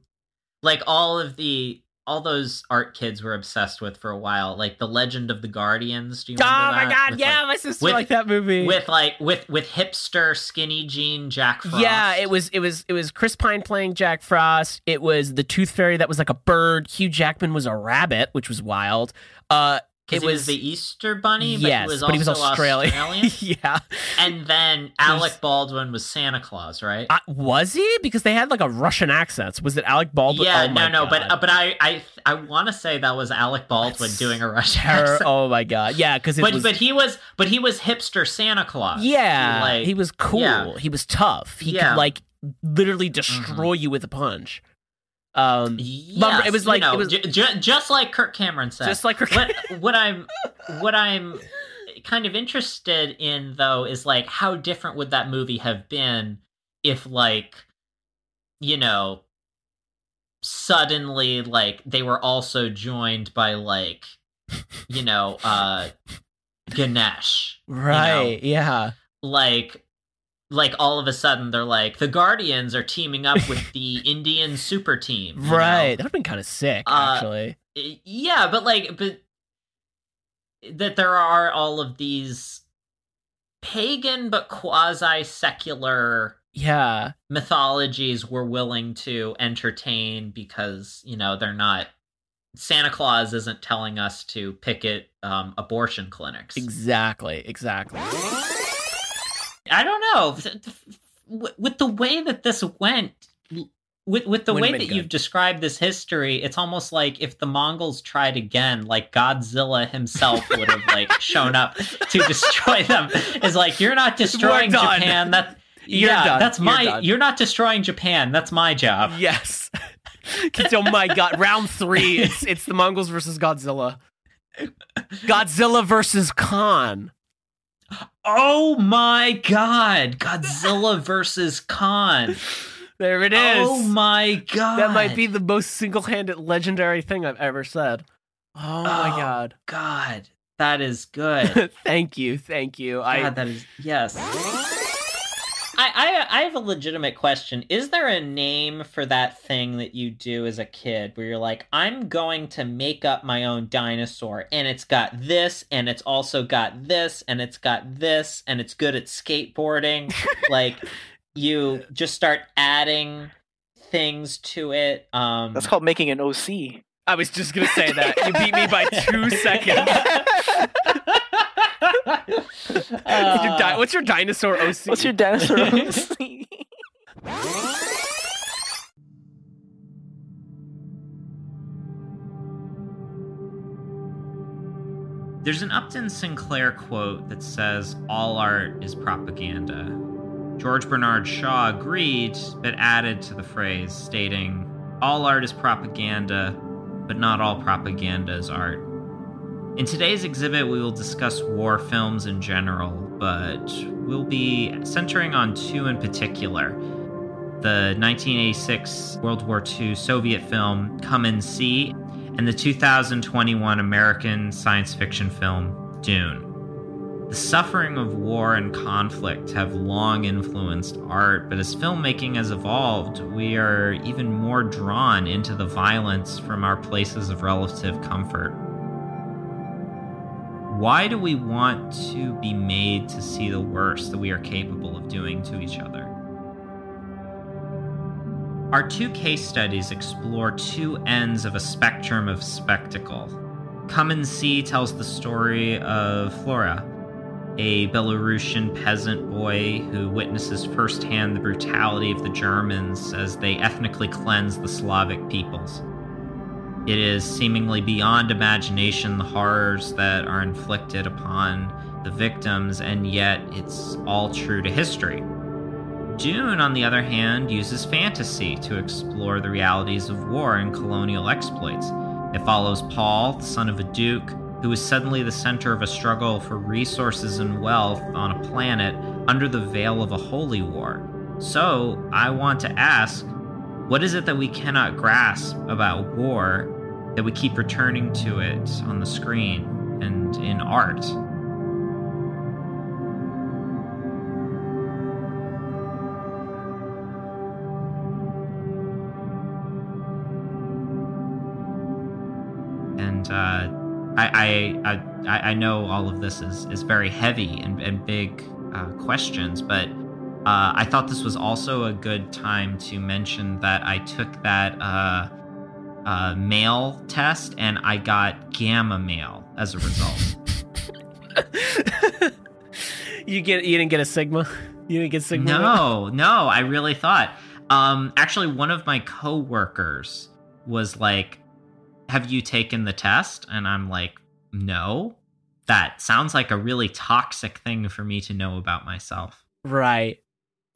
like all of the, all those art kids were obsessed with for a while, like The Legend of the Guardians. Do you remember that? Oh my god, with yeah, like, my sister with, liked that movie. With like with with hipster skinny jean Jack Frost. Yeah, it was it was it was Chris Pine playing Jack Frost. It was the Tooth Fairy that was like a bird. Hugh Jackman was a rabbit, which was wild. Uh, it was, was the Easter Bunny, but yes, he was but also he was Australian. Australian. Yeah, and then Alec Baldwin was Santa Claus, right? Uh, was he? Because they had like a Russian accent. Was it Alec Baldwin? Yeah, oh no, no, God. but uh, but I I, I want to say that was Alec Baldwin That's doing a Russian terror. accent. Oh my God, yeah, because but was, but he was but he was hipster Santa Claus. Yeah, he, like, he was cool. Yeah. He was tough. He yeah. could like literally destroy mm-hmm. you with a punch. Um, yes, lumber, it was like you know, it was ju- ju- just like Kirk Cameron said. Just like Kirk Cameron. What, what I'm, what I'm kind of interested in though is like how different would that movie have been if like, you know, suddenly like they were also joined by like, you know, uh, Ganesh, right? You know? Yeah, like. Like, all of a sudden, they're like, the Guardians are teaming up with the Indian super team. Right. Know? That would have been kind of sick, uh, actually. Yeah, but, like, but that there are all of these pagan but quasi-secular yeah. mythologies we're willing to entertain because, you know, they're not... Santa Claus isn't telling us to picket um, abortion clinics. Exactly, exactly. I don't know. With the way that this went, with with the way that you've described this history, it's almost like if the Mongols tried again, like Godzilla himself would have like shown up to destroy them. It's like you're not destroying Japan. That you're yeah, done. that's my. You're, done. You're not destroying Japan. That's my job. Yes. Oh my God! Round three. It's it's the Mongols versus Godzilla. Godzilla versus Khan. Oh my God! Godzilla versus Khan. There it is. Oh my God! That might be the most single-handed legendary thing I've ever said. Oh, oh my God! God, that is good. Thank you, thank you. God, I that is yes. I, I I have a legitimate question. Is there a name for that thing that you do as a kid where you're like, I'm going to make up my own dinosaur and it's got this and it's also got this and it's got this and it's good at skateboarding? Like you just start adding things to it. Um, That's called making an O C. I was just going to say that. You beat me by two seconds. Uh, your di- what's your dinosaur O C? What's your dinosaur O C? There's an Upton Sinclair quote that says, "All art is propaganda." George Bernard Shaw agreed, but added to the phrase, stating, "All art is propaganda, but not all propaganda is art." In today's exhibit, we will discuss war films in general, but we'll be centering on two in particular. The nineteen eighty-six World War Two Soviet film, Come and See, and the two thousand twenty-one American science fiction film, Dune. The suffering of war and conflict have long influenced art, but as filmmaking has evolved, we are even more drawn into the violence from our places of relative comfort. Why do we want to be made to see the worst that we are capable of doing to each other? Our two case studies explore two ends of a spectrum of spectacle. Come and See tells the story of Flora, a Belarusian peasant boy who witnesses firsthand the brutality of the Germans as they ethnically cleanse the Slavic peoples. It is seemingly beyond imagination the horrors that are inflicted upon the victims, and yet it's all true to history. Dune, on the other hand, uses fantasy to explore the realities of war and colonial exploits. It follows Paul, the son of a duke, who is suddenly the center of a struggle for resources and wealth on a planet under the veil of a holy war. So, I want to ask, what is it that we cannot grasp about war that we keep returning to it on the screen and in art? And uh, I, I I I know all of this is, is very heavy and, and big uh, questions, but uh, I thought this was also a good time to mention that I took that uh, uh, male test and I got gamma male as a result. You get you didn't get a sigma? You didn't get sigma? No, no. I really thought. Um, actually, one of my coworkers was like, have you taken the test? And I'm like, no, that sounds like a really toxic thing for me to know about myself. Right.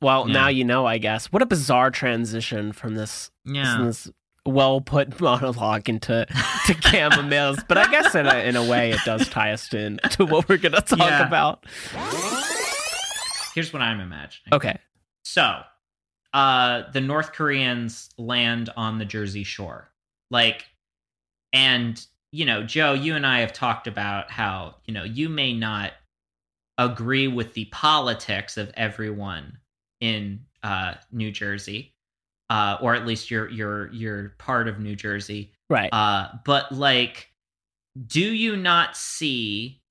Well, yeah. Now you know, I guess. What a bizarre transition from this, yeah. this well-put monologue into to gamma males. But I guess in a, in a way it does tie us in to what we're going to talk yeah. about. Here's what I'm imagining. Okay. So uh, the North Koreans land on the Jersey Shore. Like... And, you know, Joe, you and I have talked about how, you know, you may not agree with the politics of everyone in uh, New Jersey, uh, or at least you're you're you're part of New Jersey. Right. Uh, but like, do you not see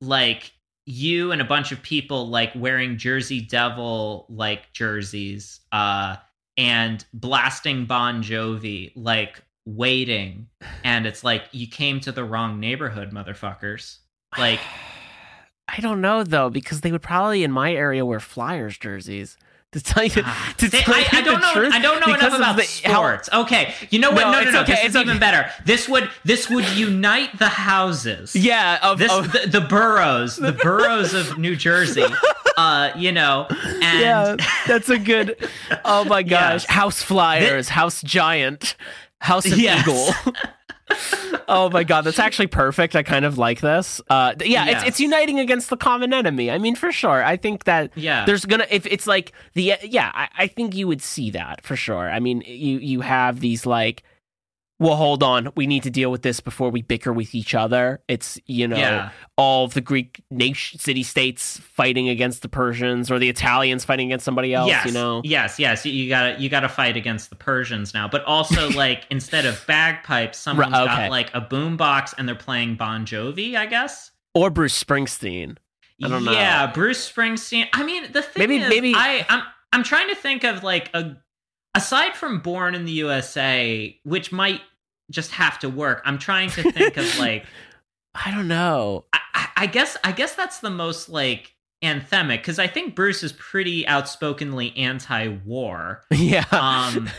like you and a bunch of people like wearing Jersey Devil like jerseys uh, and blasting Bon Jovi like waiting, and it's like, you came to the wrong neighborhood, motherfuckers? Like, I don't know though, because they would probably in my area wear Flyers jerseys. To tell you, to they, tell I, you I don't the know, truth, I don't know enough about the, sports. How, okay, you know what? No, no, it's no. no okay, this it's is okay. even better. This would this would unite the houses. Yeah, of, this, of the, the boroughs, the boroughs of New Jersey. Uh, you know, and yeah, that's a good. Oh my gosh, yes. House Flyers, this, House Giant. House of yes. Eagle. Oh my god, that's actually perfect. I kind of like this. Uh, yeah, yes. it's it's uniting against the common enemy. I mean, for sure. I think that yeah. there's gonna if it's like the yeah. I, I think you would see that for sure. I mean, you you have these like, well, hold on, we need to deal with this before we bicker with each other. It's you know yeah. all of the Greek nation city states fighting against the Persians or the Italians fighting against somebody else. Yes. You know, yes, yes, you gotta you gotta fight against the Persians now. But also, like instead of bagpipes, someone's okay. got like a boombox and they're playing Bon Jovi, I guess, or Bruce Springsteen. I don't yeah, know. Yeah, Bruce Springsteen. I mean, the thing maybe, is, maybe I I'm I'm trying to think of like a aside from Born in the U S A, which might just have to work. I'm trying to think of like I don't know. I, I, I guess I guess that's the most like anthemic, because I think Bruce is pretty outspokenly anti-war. Yeah. Um.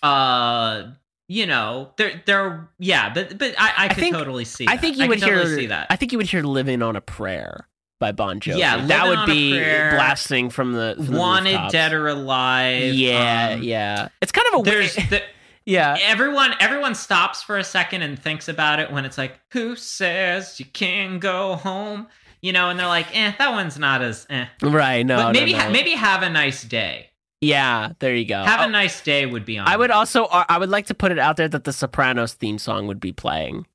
Uh. You know. There. There. Yeah. But. But I. I, I could think, totally see. I that. think you I would hear. Totally see that. I think you would hear "Living on a Prayer" by Bon Jovi. Yeah, that would be blasting from the from Wanted, the Dead or Alive. Yeah, um, yeah. It's kind of a weird. The, yeah, everyone, everyone stops for a second and thinks about it when it's like, "Who says you can go home?" You know, and they're like, "Eh, that one's not as eh." Right. No. But maybe, no, no. Ha- maybe have a nice day. Yeah, there you go. Have a nice day would be on. I would also. I would like to put it out there that the Sopranos theme song would be playing.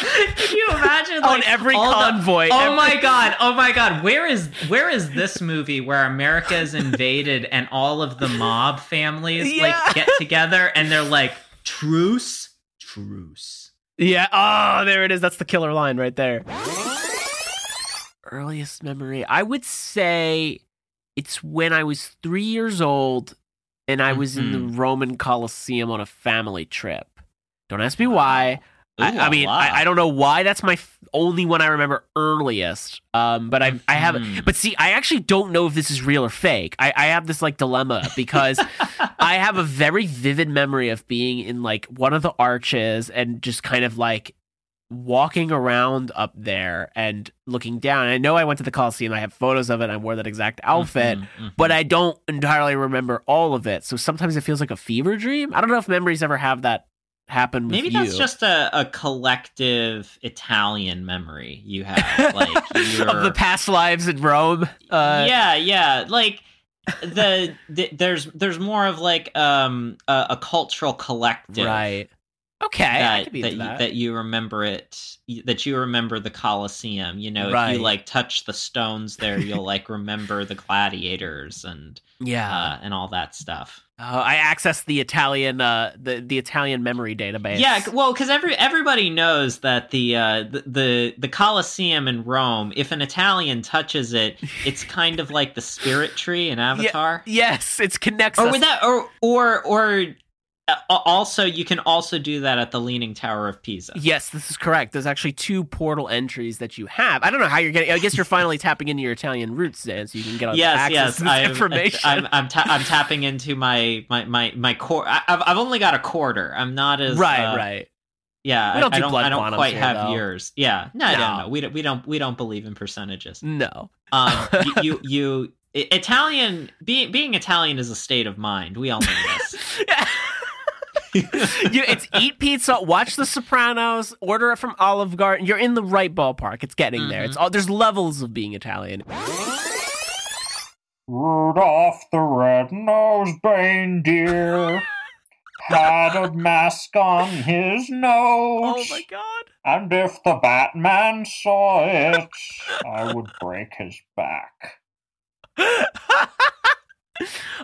Can you imagine like, on every convoy? The, oh every... my god! Oh my god! Where is where is this movie where America is invaded and all of the mob families yeah. like get together and they're like truce, truce. Yeah. Oh, there it is. That's the killer line right there. Earliest memory, I would say, it's when I was three years old and I was mm-hmm. in the Roman Colosseum on a family trip. Don't ask me why. Ooh, I, I mean, I, I don't know why that's my f- only one I remember earliest. Um, but I, I haven't. But see, I actually don't know if this is real or fake. I, I have this like dilemma because I have a very vivid memory of being in like one of the arches and just kind of like walking around up there and looking down. I know I went to the Coliseum. I have photos of it. I wore that exact outfit, mm-hmm, mm-hmm. but I don't entirely remember all of it. So sometimes it feels like a fever dream. I don't know if memories ever have that happen with Maybe you. That's just a, a collective Italian memory you have, like of the past lives in Rome. Uh, yeah, yeah, like the, the there's there's more of like um a, a cultural collective, right? Okay, that I could be that, that. You, that you remember it, that you remember the Colosseum. You know, right. If you like touch the stones there, you'll like remember the gladiators and yeah, uh, and all that stuff. Uh, I accessed the Italian, uh, the the Italian memory database. Yeah, well, because every everybody knows that the, uh, the the the Colosseum in Rome, if an Italian touches it, it's kind of like the spirit tree in Avatar. Yeah, yes, it connects. Or us. With that, or or or uh, also you can also do that at the Leaning Tower of Pisa. Yes, this is correct. There's actually two portal entries that you have. I don't know how you're getting. I guess you're finally tapping into your Italian roots, Dan, so you can get all yes, access yes, to this I've, information. I'm I'm, ta- I'm tapping into my my my my core. I've I've only got a quarter. I'm not as right uh, right. Yeah, we don't I, do I don't. I don't quite here, have though. Yours. Yeah, no, no, no, no. We don't. We don't. We don't believe in percentages. No. Um, you, you you Italian being being Italian is a state of mind. We all know this. Yeah. you, it's eat pizza, watch The Sopranos, order it from Olive Garden. You're in the right ballpark. It's getting mm-hmm. there. It's all, there's levels of being Italian. Rudolph the red-nosed reindeer had a mask on his nose. Oh my god! And if the Batman saw it, I would break his back.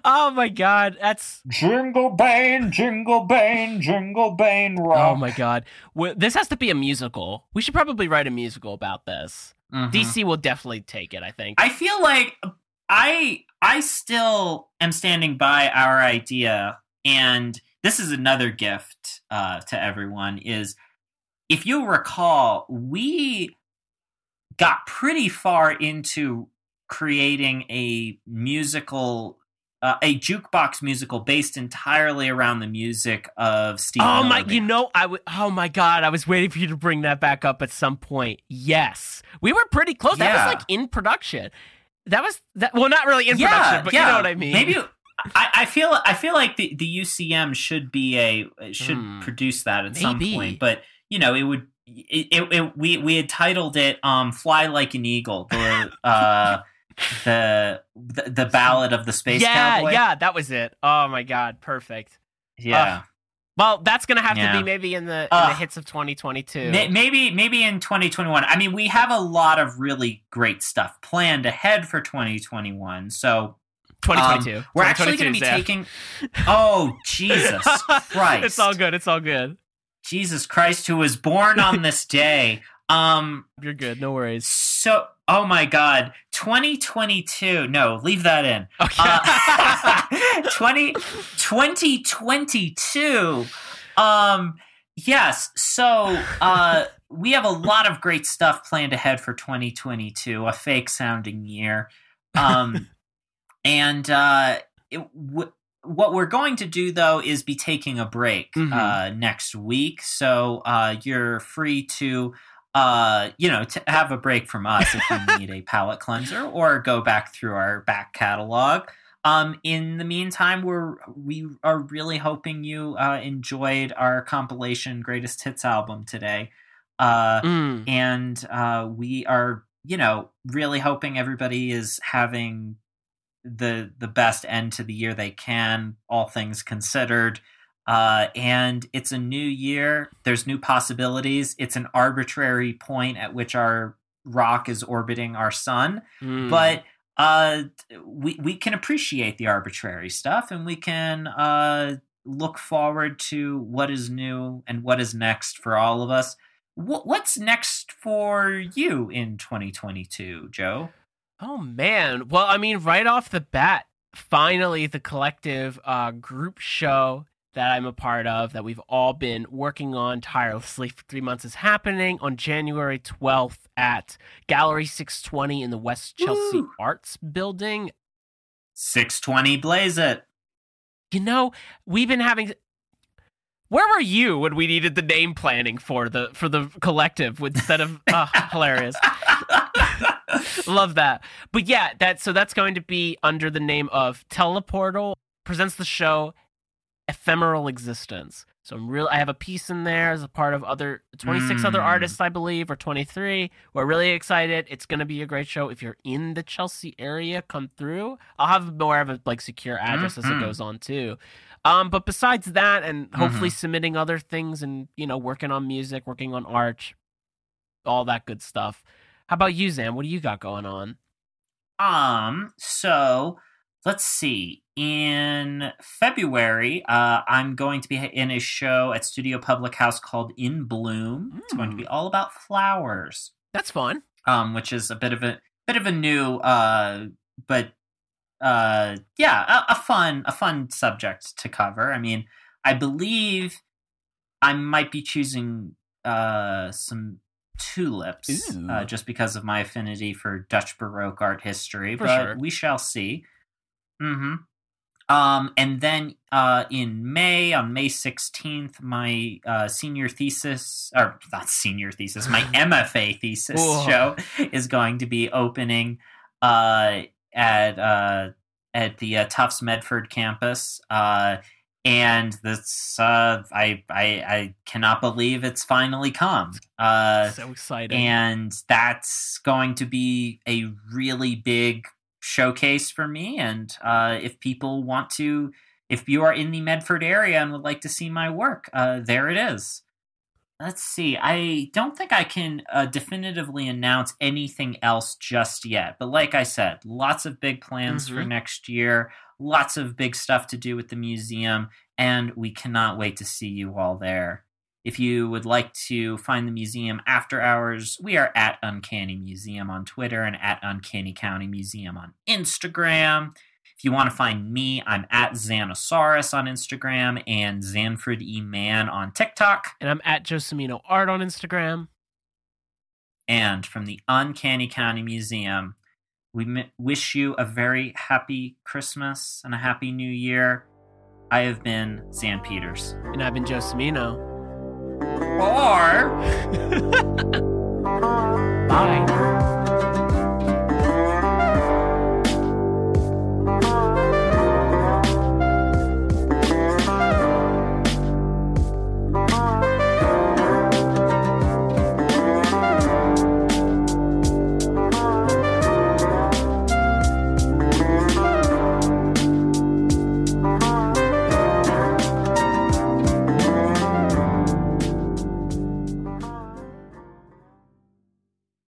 Oh my god, that's Jingle Bane, Jingle Bane, Jingle Bane Rock. Oh my god, We're... this has to be a musical. We should probably write a musical about this. Mm-hmm. D C will definitely take it, I think. I feel like I I still am standing by our idea, and this is another gift uh, to everyone, is if you'll recall, we got pretty far into creating a musical Uh, a jukebox musical based entirely around the music of Steve. Oh my! You know, I would. Oh my God! I was waiting for you to bring that back up at some point. Yes, we were pretty close. Yeah. That was like in production. That was that. Well, not really in yeah, production, but yeah. You know what I mean. Maybe I, I feel. I feel like the, the U C M should be a should mm, produce that at maybe. Some point. But you know, it would. It, it, it we we had titled it um, "Fly Like an Eagle." The, uh, The, the the ballad of the space yeah, cowboy. Yeah, that was it. Oh my god, perfect. Yeah. Uh, well, that's gonna have yeah. to be maybe in the in uh, the hits of twenty twenty-two. Maybe maybe in twenty twenty-one. I mean, we have a lot of really great stuff planned ahead for twenty twenty-one. So twenty twenty-two. Um, we're actually gonna be yeah. taking. Oh Jesus Christ! It's all good. It's all good. Jesus Christ, who was born on this day. Um, you're good. No worries. So. Oh my God, twenty twenty-two. No, leave that in. Okay. Uh, twenty twenty-two. Um, yes. So uh, we have a lot of great stuff planned ahead for twenty twenty-two, a fake sounding year. Um, and uh, it, w- what we're going to do, though, is be taking a break mm-hmm. uh, next week. So uh, you're free to... Uh, you know, to have a break from us if you need a palate cleanser or go back through our back catalog. Um, in the meantime, we're, we are really hoping you uh, enjoyed our compilation Greatest Hits album today. Uh, mm. And uh, we are, you know, really hoping everybody is having the the best end to the year they can, all things considered. Uh, and it's a new year. There's new possibilities. It's an arbitrary point at which our rock is orbiting our sun. Mm. But uh, we we can appreciate the arbitrary stuff, and we can uh, look forward to what is new and what is next for all of us. W- what's next for you in twenty twenty-two, Joe? Oh, man. Well, I mean, right off the bat, finally, the collective uh, group show that I'm a part of, that we've all been working on tirelessly for three months, is happening on January twelfth at Gallery six twenty in the West Chelsea Woo! Arts Building. six twenty, blaze it. You know, we've been having... Where were you when we needed the name planning for the for the collective instead of uh, hilarious? Love that. But yeah, that so that's going to be under the name of Teleportal presents the show Ephemeral Existence. So I'm real I have a piece in there as a part of other twenty-six mm. other artists, I believe, or twenty-three. We're really excited. It's going to be a great show. If you're in the Chelsea area, come through. I'll have more of a like secure address mm-hmm. as it goes on too. Um, but besides that, and hopefully mm-hmm. submitting other things and, you know, working on music, working on art, all that good stuff. How about you, Xan? What do you got going on? Um, so let's see. In February, uh, I'm going to be in a show at Studio Public House called In Bloom. Mm. It's going to be all about flowers. That's fun. Um, which is a bit of a bit of a new, uh, but. Uh, yeah, a, a fun, a fun subject to cover. I mean, I believe I might be choosing uh some tulips uh, just because of my affinity for Dutch Baroque art history, for but sure. we shall see. Mm-hmm. Um, and then uh, in May, on May sixteenth, my uh, senior thesis, or not senior thesis, my M F A thesis show is going to be opening. Uh. At uh, at the uh, Tufts Medford campus, uh, and this uh, I, I I cannot believe it's finally come. Uh, so exciting! And that's going to be a really big showcase for me. And uh, if people want to, if you are in the Medford area and would like to see my work, uh, there it is. Let's see. I don't think I can uh, definitively announce anything else just yet. But like I said, lots of big plans mm-hmm. for next year, lots of big stuff to do with the museum, and we cannot wait to see you all there. If you would like to find the museum after hours, we are at Uncanny Museum on Twitter and at Uncanny County Museum on Instagram. If you want to find me, I'm at Xanosaurus on Instagram and Zanford E. Mann on TikTok. And I'm at Joe Cimino Art on Instagram. And from the Uncanny County Museum, we wish you a very happy Christmas and a happy new year. I have been Xan Peters. And I've been Joe Cimino. Or... Bye.